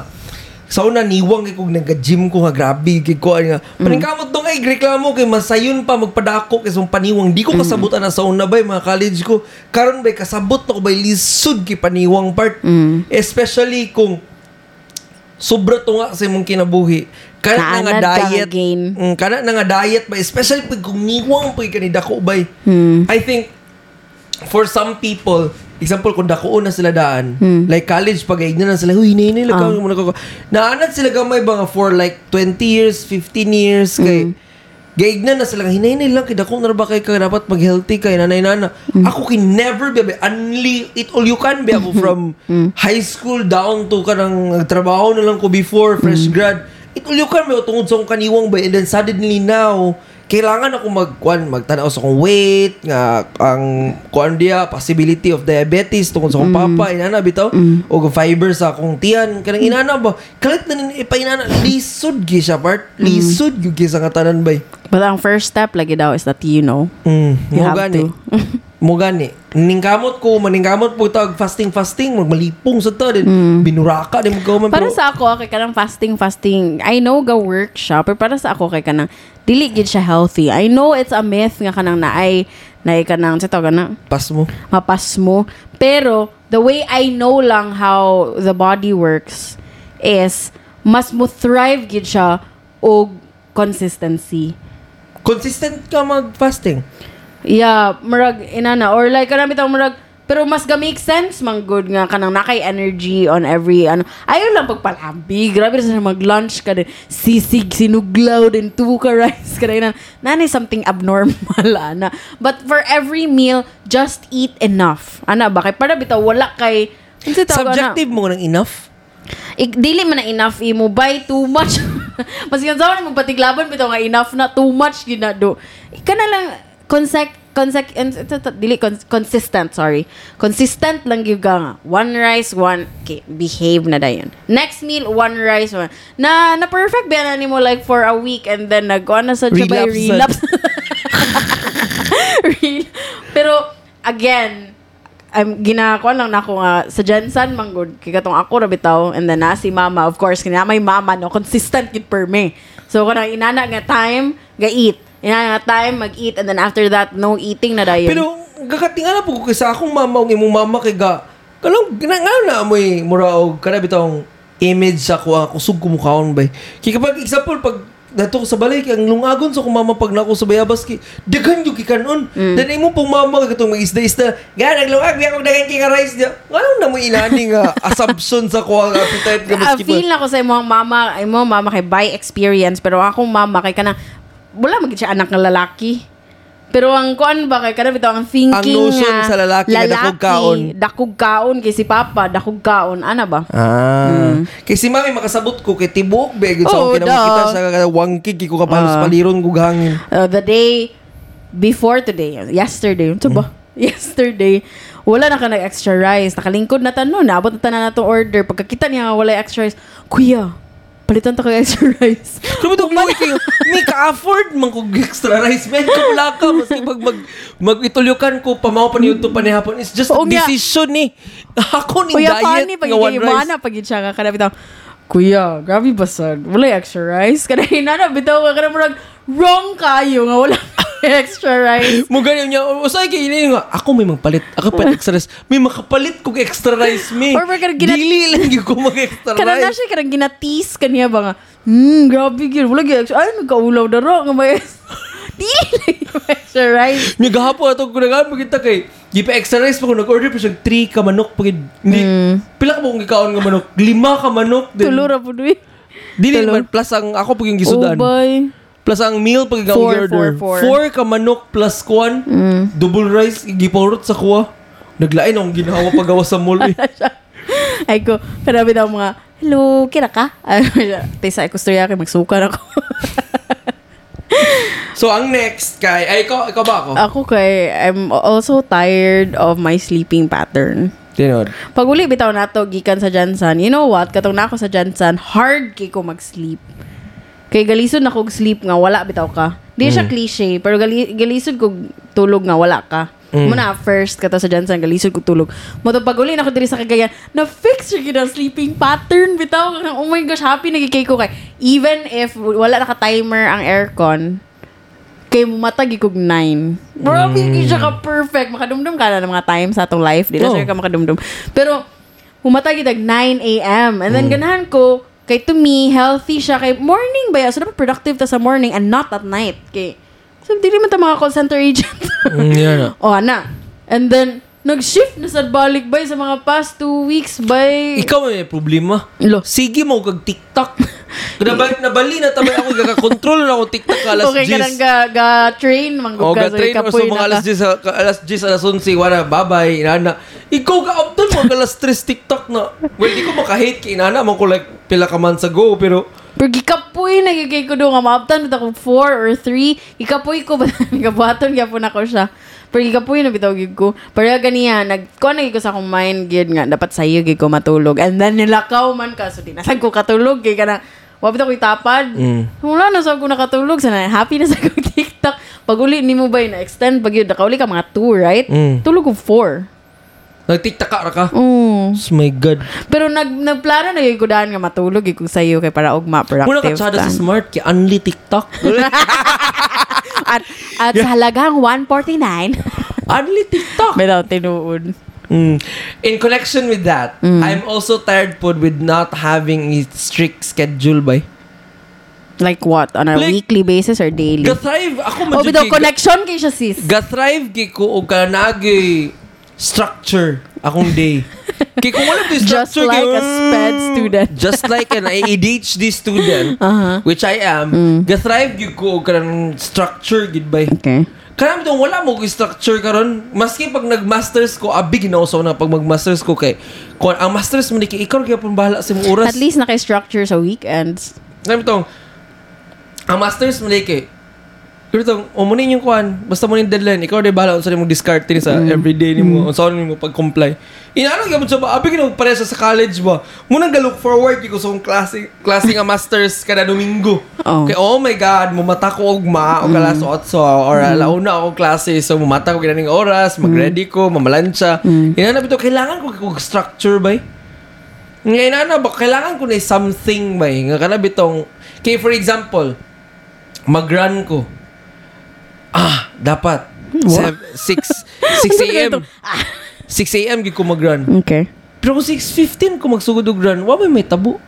Sa una, niwang kung nag-gym ko nga, grabe, kikuha nga. Paningkamot doon ay, reklamo kay masayon pa, magpadako, kasi paniwang. Di ko kasabutan na sa una ba, mga college ko. Karon ba, kasabot ako ba, lisod kay paniwang part. Mm. Especially kung sobra to nga sa imong kinabuhi. Kana na nga diet. Um, kana na nga diet ba, especially kung niwang pa, kanidako ba. Mm. I think, for some people, example, kung dakoon na sila daan, hmm. like college, pag-aig na na sila, huy, hinay, hinay, lagawin mo na ko. Naanat sila gamay ba nga for like twenty years, fifteen years, kay, gaig na na sila, hinay, hinay lang, kay dakoon na ba kayo, kaya dapat mag-healthy kayo, nanay, nana. Hmm. Ako kay never, baby, only, it all you can, baby, ako from hmm. high school down to kanang trabaho na lang ko before, fresh hmm. grad. It all you can, baby, tungod sa akong kaniwang, baby, and then suddenly now, kailangan ako magkuan magtanaw sa kong weight nga ang kuan dia possibility of diabetes tungod sa kong mm. papa inana bitaw mm. o fiber sa akong tiyan kanang inana ba kalit na ni ipainana lisod gi siya part lisod mm. gi sa katanan bay but ang first step lagi daw is that you know mm. you mo have gani. To mo gani ningkamot ko maningkamot po tag fasting fasting magmalipong sa ta din mm. binuraka din ko man para pero, sa ako kay kanang fasting fasting I know ga work siya pero para sa ako kay kanang dili gid siya healthy. I know it's a myth nga kanang naay naay kanang sa taga na pas mo mapas mo pero the way I know lang how the body works is mas mo thrive gid siya og consistency. Consistent ka mag fasting. Yeah, murag inana or like kanang bitaw murag pero mas ga-make sense mang good nga kanang nakay energy on every ano ayon lang pagpalambi grabe sa mag-lunch ka din sisig sinuglaw din tubo ka rice ka din nani something abnormal ana but for every meal just eat enough ana ba kay para bitaw wala kay subjective ana, mo nang enough ik dili man na enough imo by too much mas ganzaw ni mo patiglaban bitaw nga enough na too much ginado kana lang consec Consec- dili, cons- consistent, sorry. Consistent lang yung nga. One rice, one... Okay, behave na dayon. Next meal, one rice, one... Na, na-perfect ba yan mo like for a week and then nag-on na sa Chabay relapse. Relapse. Pero, again, I'm ginakuan lang na ako nga sa Jensen manggod kay katong ako ra bitaw and then na si mama of course kina may mama no consistent gid per me. So kanang inana nga time ga eat. Inana nga time mag-eat and then after that no eating na dayon. Pero gakatingala po ko kay sa akong mama og imong mama kay ga kanang na amoy mura og kada bitawng image sa ko kusog kumukaon bay. Kay kapag example pag dato ko sa balik, ang lungagon sa so, kung mama pag nako sa bayabas, ki, dagan yung kikanon. Mm. Dahil mo pong mama, katong mga isda-isda, gaya, naglungag, biya kong dagan kika rice niya. Anong na mo inaning uh, assumption sa kuha ng appetite? Uh, feel na ko sa imong mama, imong mama kay by experience, pero akong mama kay kanang, wala magiging siya anak ng lalaki. Pero ang kuan ba kay kada bitaw ang thinking ang notion nga, sa lalaki, lalaki na dakog kaon. Dakog kaon kay si papa, dakog kaon ana ba? Ah. Mm. Kay si mami makasabot ko kay tibuok ba gyud sa oh, kinamukita sa wangkig ko kapalos uh, paliron ko gahangin. Uh, the day before today, yesterday, unsa ba? Mm. Yesterday, wala na ka nag extra rice, nakalingkod na tanon, naabot na tanan na to order. Pagkakita niya wala extra rice, kuya. Palitan ta ko extra rice. Kung ito, may ka-afford man kong extra rice. Man, kung wala ka, maski pag mag-itulukan ko, pamawapan yun ito panihapon. It's just o, a decision ni. Ako ni diet funny, nga one rice. Mana pagin siya ka, kanapit ako, kuya, grabe basag. Wala extra rice. Kanapit na, bitaw ka, kanapit wrong kayo nga wala extra rice. Mo ganyan niya. Usay kay ini nga ako may magpalit. Ako pa extra rice. May makapalit ko extra rice me. Or gina- dili lang gyud ko mag extra rice. Kana na siya karang ginatis kaniya ba nga. Hmm, grabe gyud. Wala gyud extra. Ay nagkaulaw daro nga may. Dili extra rice. Ni gapo ato kun nga magita kay. Di pa extra rice pa ko nag-order pa siya three ka manok pagid. Mm. Pila ka mo kung ikaon nga manok? Lima ka manok. Tulura po dui. Dili man plus ang ako paging gisudaan. Oh boy. Plus ang meal pag ikaw order. Four ka manok plus kuan. Mm. Double rice giporot sa kuha. Naglain ang ginawa pagawa sa mall. Eh. Ay ko, karabi daw mga, hello, kira ka? Tisa, ako storya kay magsukan ako. So ang next kay, ay ko, ikaw ba ako? Ako kay, I'm also tired of my sleeping pattern. Tinod. Pag uli bitaw nato gikan sa Jansan, you know what? Katong na ako sa Jansan, hard kay ko mag-sleep. Kay galisod na kog sleep nga wala bitaw ka. Di mm. siya cliche, pero gali- galisod kog tulog nga wala ka. Mm. Muna first kato sa Jansan galisod kog tulog. Mo pag uli na ko diri sa Cagayan, na fix gyud ang sleeping pattern bitaw. Oh my gosh, happy nagikay ko kay. Even if wala naka timer ang aircon, kay matag ikog nine. Bro, hindi mm. siya ka-perfect. Makadumdum ka na ng mga time sa atong life. Di na oh. siya ka makadumdum. Pero, humatag itag nine a.m. And then, mm. ganahan ko, kay to me, healthy siya. Kay morning ba yan? So, dapat productive ta sa morning and not at night. Kay, so, di naman ta mga call center agent. mm, yeah, no. O, ana. And then, nag-shift na sa balik ba sa mga past two weeks ba? Ikaw may problema. Lo. Sige mo kag TikTok. Nabali, nabali na tabi ako kaka-control na ako TikTok alas okay, ten. Okay, kanang ga-train. Ga o, ga-train. So, so, mga alas ten, alas ten, alas eleven, wala, bye-bye, inana. Ikaw ka-opton mo, alas three TikTok na. Well, di ko makahate kay inana. Mga ko like, pila ka months ago, pero... Pero gikapoy, nagigay ko doon nga ma-opton. Bita ko four or three. Gikapoy ko, gabuhaton, gapon ako siya. Pero gikapoy na bitaw gig ko. Pero ganiya, nag-connect ko sa akong mind gid nga dapat sayo gig ko matulog. And then nilakaw man ka so dinasag ko katulog gig kana. Wa bitaw ko itapad. Mm. Wala na sa ko nakatulog sana. Happy na sa ko TikTok. Pag uli nimo bay na extend pag yun nakauli ka mga two, right? Mm. Tulog ko four. Nag-TikTok ra ka? Oo. Oh my God. Pero nag nagplano na ko daan nga matulog gig ko sayo kay para og ma-productive. Muna ka sada sa smart kay only TikTok. At, at yeah. sa halagang one forty-nine. Only TikTok. Without tinuod. Mm. In connection with that, mm. I'm also tired po with not having a strict schedule by. Like what? On a like, weekly basis or daily? Gathrive. Ako madyo. O bitaw, connection kay siya sis. Gathrive kay ko o kanagi structure akong day. Kay kung wala to structure. Just like kay, a SPED student. Just like an A D H D student, uh-huh. which I am, mm. gathrive gyud ko og kanang structure gid bay. Okay. Kanang bitaw wala mo ko structure karon, maski pag nag-masters ko, abi ginausab na pag mag-masters ko kay kun ang masters man kay ikaw kay pun bahala sa imong oras. At least naka-structure sa weekends. Kanang bitaw ang masters man kay pero tong umunin yung kuan basta mo ning deadline ikaw di bahala unsa imong discard din sa mm. everyday nimo mm. unsa nimo pag comply inaano gyapon sa ba abi kini pareha sa college ba mo nang look forward gyud ko sa akong klase klase nga masters kada Domingo oh. Okay, oh my God mo mata ko ugma og alas mm. otso or mm. alauna akong klase so mo mata ko kining oras magready ko mamalansya mm. inaano bitaw kailangan ko og structure bay inaano ba kailangan ko ni something bay nga kana bitong kay for example mag-run ko. Ah, dapat. six a.m. six a.m. gid ko mag-run. Okay. Pero kung six fifteen ko magsugod og run, wa may tabo.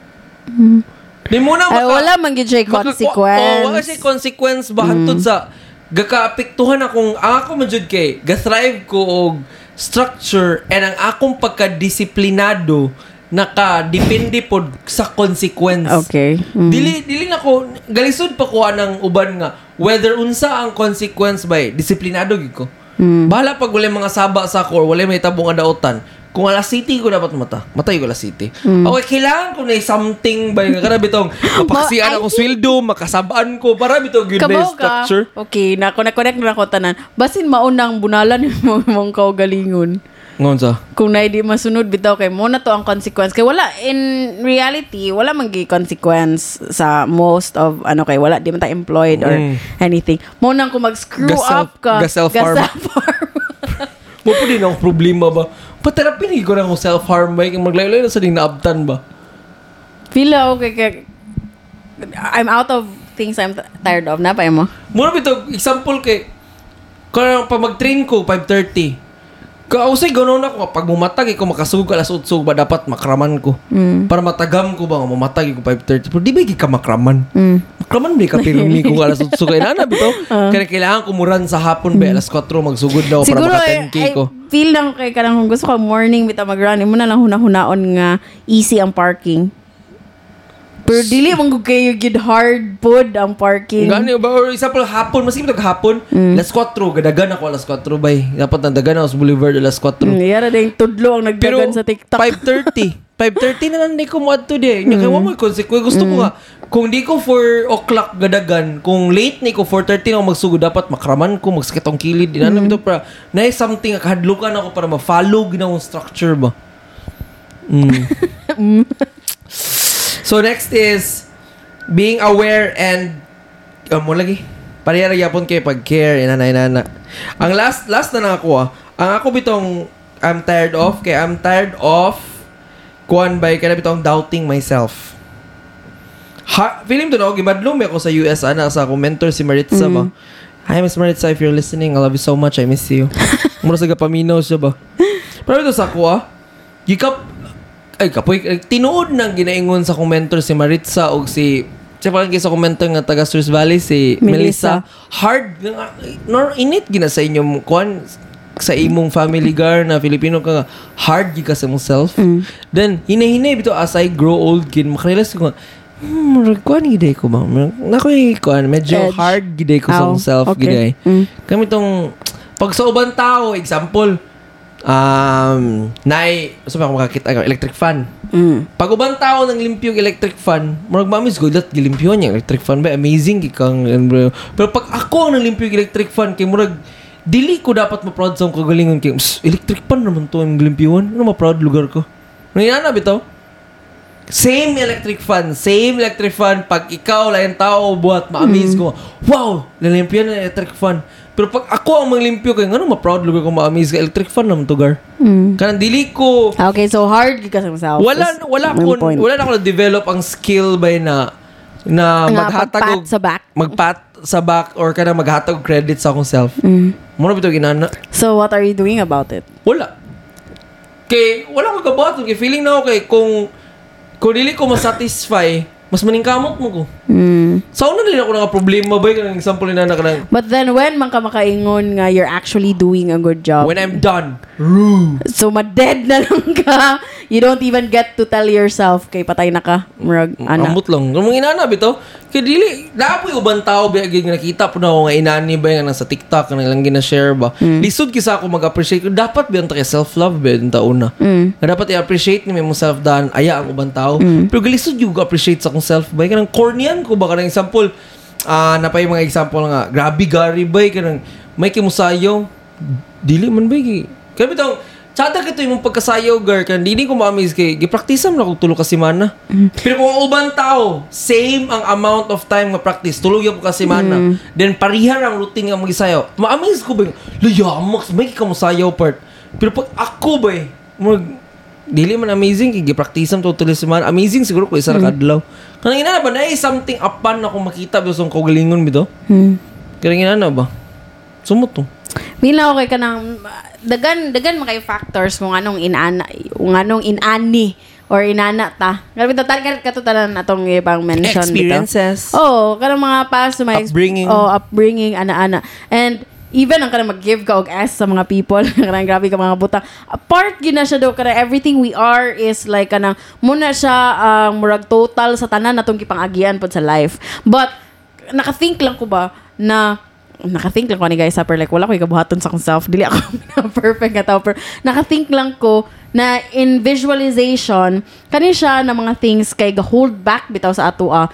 Mm. Di mo na maka- Ay, wala man gid siya consequence. Oh, wala siya consequence ba hantud mm. sa gakaapektuhan akong ako man jud kay gathrive ko og structure and ang akong pagkadisiplinado naka-depende pod sa consequence. Okay. Mm-hmm. Dili dili na ko galisod pa ko anang uban nga whether unsa ang consequence by disiplinado gid ko. Mm. Bahala pag wala mga saba sa ko wala may tabong adaotan. Kung alas city ko dapat mata. Matay ko alas city. Mm. Okay, kailangan ko na something by nga grabe tong mapakasian akong sweldo, makasabaan ko para bitaw gyud na structure. Okay, na ko na connect na ko tanan. Basin maunang bunalan mo mong kaugalingon. Ngunsa? Kung na hindi masunod bitaw kay mo na to ang consequence kay wala in reality wala man gi consequence sa most of ano kay wala di man ta employed or mm. anything mo nang kung mag-screw gasel, up ka gasel farm mo po din ang problema ba paterapin ko na akong self harm ba maglayo-layo na sa ding naabtan ba pila okay kay I'm out of things I'm tired of na pa mo mo bitaw example kay Kaya pag mag-train ko, five thirty. Kausay, ganoon ako. Pag mumatag, ikaw makasugod ka, alas otso ba dapat makraman ko? Mm. Para matagam ko ba, mamatag ko five thirty. Pero di ba hindi ka makraman? Mm. Makraman ba ka, pero hindi ko alas otso ka. Inanap ito. Uh. Kaya kailangan kumuran sa hapon ba, alas kwatro magsugod daw para maka-ten K ko. Siguro, I feel lang kay ka lang kung gusto ka morning bita mag-run. Muna lang huna-hunaon nga easy ang parking. Pero dili mong kayo gid hard pod ang parking. Gani ba? Or example, hapon. Maski mo hapon, mm. alas kwatro. Gadagan ako alas kwatro ba eh. Dapat nandagan ako sa Boulevard alas kwatro. Mm, yara na yung tudlo ang nagdagan pero, sa TikTok. five thirty. five thirty na lang di ko muad today. Kaya mm. mo consequence. Gusto mm. ko nga. Kung di ko four o'clock gadagan, kung late na ko four thirty na ako magsugod, dapat makraman ko, magsakit ang kilid. Inanam mm. ito para na something kahadlukan ako para ma-follow na akong structure ba. Mm. So next is being aware and um, mo lagi parehara yapon kay pag-care inana inana. Ang last last na nakakuha, ang ako bitong I'm tired of kay I'm tired of kuan by kada bitong doubting myself. Ha, feeling to no gibadlom ako sa U S ana sa akong mentor si Maritza mm-hmm. ba. Hi Miss Maritza, if you're listening, I love you so much. I miss you. Mura sa gapamino siya ba. Pero ito sa kuha, gikap ay kapoy tinuod nang ginaingon sa commenter si Maritza og si siya palang kisa commenter nga taga Swiss Valley si Melissa, Melissa. Hard nga nor init gina sa inyong kuan sa imong family gar na Filipino ka nga hard gika sa mong self mm. then hinahinay bito as I grow old gin makarealize ko hmm kuan giday ko ba nakoy kuan medyo Edge. Hard giday ko Ow. Sa mong self okay. giday mm. kami tong pag sa ubang tao example Um, nai, sabi ako makakita ako, electric fan. Mm. Pag ubang tao ng limpyo electric fan, murag mamis good at gilimpyo niya electric fan ba amazing ikang. Pero pag ako ang limpyo electric fan kay murag dili ko dapat ma-proud sa akong kagalingon kay electric fan naman to ang gilimpyon. Ano ma-proud lugar ko. Nangina bitaw. Same electric fan, same electric fan pag ikaw lain tao buhat ma-amaze mm. ko. Wow, limpyo na electric fan. Pero pag ako ang manglimpyo kay ngano ma-proud lugar ko ma-amaze ka electric fan naman to gar. Mm. Kanang dili ko. Okay, so hard gika sa self. Wala wala ko wala na ko develop ang skill by na na maghatag og magpat sa back or kana maghatag og credit sa akong self. Mm. Muna bitaw ginana. So what are you doing about it? Wala. Kay wala ko about kay feeling na okay kung kung dili ko ma-satisfy mas maningkamot mo ko. Mm. Sa so, una nila ako nga problema ba yung example na nakarang. But then when man ka makaingon nga you're actually doing a good job. When I'm done. Roo. So ma-dead na lang ka. You don't even get to tell yourself kay patay na ka. Murag, ana. Amot lang. Kung mga inanab ito, kaya dili, naapoy ubang tao ba yung nakita po na ako nga inani ba yung nasa TikTok na lang gina-share ba. Mm. Lisod kisa ako mag-appreciate. Dapat ba yung self-love ba yung tauna. Mm. Dapat i-appreciate ni mo self daan aya ang ubang tao. Mm. Pero lisod yung appreciate sa self ba kanang cornean ko ba kanang example ah uh, napay mga example nga grabe gari ba kanang may kimusayaw dili man ba kay bitong chata kito imong pagkasayaw gar kan dili ko ma-amaze kay gipracticeam na ko tulo ka semana mm. pero kung ubang tao same ang amount of time nga practice tulo yo ka semana mm. then parihar ang routine nga magisayaw ma-amaze ko ba layamax may kimusayaw part pero pag ako ba mag dili man amazing kay gipracticeam to tulo semana amazing siguro ko isa ra mm. kadlaw. Kanang inana ba na eh, something upan na kung makita biso ang kagalingon bito? Hmm. Kanang inana ba? Sumot to. Mila okay ka nang, dagan, dagan mga factors kung anong inana, kung anong inani or inana ta. Karami to, target ka to tanan atong ibang mention experiences. Dito. Oo, kanang mga past, may upbringing. Oh, upbringing, ana-ana. And, even ang kanang mag-give ka og ass sa mga people, kanang grabe ka mga buta. Apart yun na siya daw, kanang everything we are is like, kanang muna siya ang uh, murag total sa tanan na itong kipang-agian po sa life. But, nakathink lang ko ba na, nakathink lang ko ni guys, ha, per, like, wala ko ikabuhaton sa akong self, dili ako perfect na tao, pero nakathink lang ko na in visualization, kanin siya na mga things kay hold back bitaw sa ato, ah,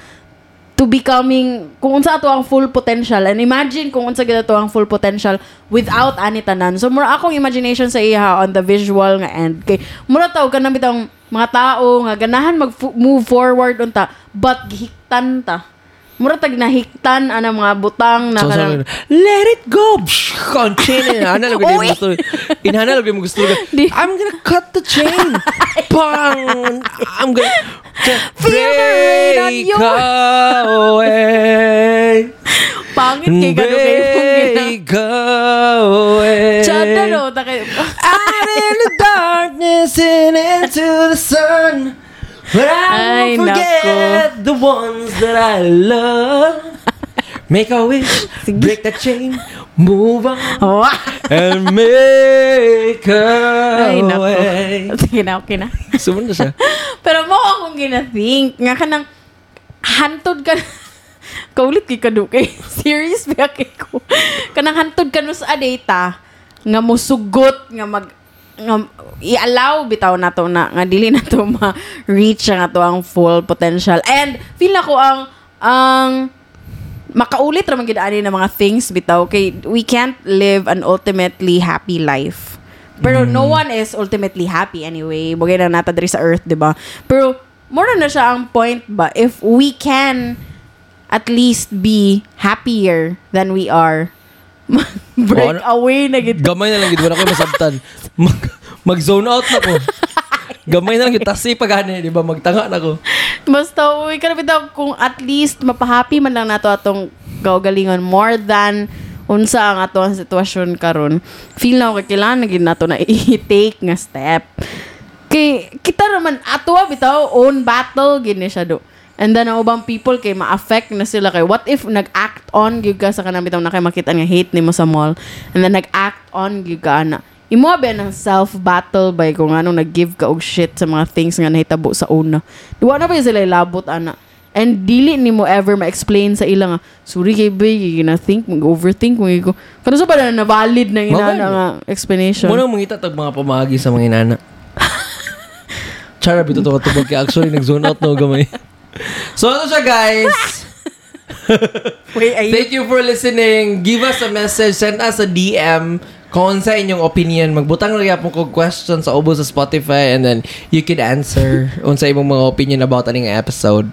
to becoming kung unsa ato ang full potential and imagine kung unsa gid ato ang full potential without ani tanan so mura akong imagination sa iha on the visual nga end kay mura taw kana bitong mga tao nga ganahan mag move forward unta but gihiktan ta mura tag nahiktan ana mga butang na so, kanang let it go continue ana lugay mo gusto inana lugay mo gusto I'm gonna cut the chain bang I'm gonna feel the rain on you. Pangit kay ganun kayo. me go away. Out in the darkness and into the sun. But I won't forget nako. the ones that I love. Make a wish, break the chain, move on, and make a Ay, nako. way. Sige na, okay na. Sumunod siya. Pero mo akong ginathink. Nga ka nang hantod ka kaulit kay kadukay. Serious ba ko? Kanang hantod ka no sa data nga mo sugot nga mag Um, i-allow bitaw na to na nga dili na to ma-reach nga to ang full potential. And feel na ko ang ang makaulit ra man gid ani na mga things bitaw kay we can't live an ultimately happy life. Pero mm. no one is ultimately happy anyway. Bugay na nata diri sa earth, di ba? Pero more na siya ang point ba if we can at least be happier than we are. Break oh, away na gito. Gamay na lang gito. Wala ko yung masabtan. Mag, mag-zone out na ko. Gamay na lang gito. Tasi pagani, di ba? Magtanga na ko. Basta, uwi ka na bitaw. Kung at least mapahappy man lang nato atong gaugalingon more than unsa ang ato ang sitwasyon karon. Feel na ko kailangan na gito nato na i-take nga step. Kay, kita naman ato bitaw own battle gini siya do. And then, ang ubang people kay ma-affect na sila kay what if nag-act on gyud ka sa kanang bitaw na kay makita nga hate nimo sa mall and then nag-act on gyud ka na. Imo ba nang self-battle by kung anong nag-give ka og shit sa mga things nga nahitabo sa una. Duwa na ba sila labot ana? And dili nimo ever ma-explain sa ila nga sorry kay bae, gina-think, mag-overthink ko. Kano sa ba na valid na inana nga explanation? Mo nang mangita tag mga pamagi sa mga inana. Chara bitaw to tubag kay actually nag-zone out no gamay. So, ano siya, guys? Wait, you... Thank you for listening. Give us a message. Send us a D M. Kung sa inyong opinion. Magbutang lagi po kong questions sa obo sa Spotify and then you can answer on sa imong mga opinion about aning episode.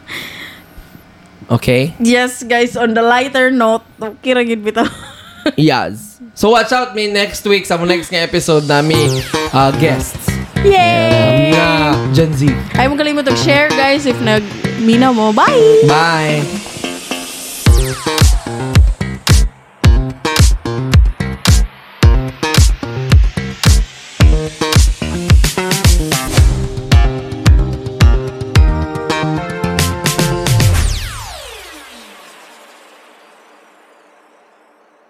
Okay? Yes, guys. On the lighter note, kiragid bitaw. Yes. So, watch out me next week sa next nga episode nami uh, guests. Yay! Yeah, Gen Z. Ay, mong kalimut share, guys, if nag-mina mo. Bye! Bye!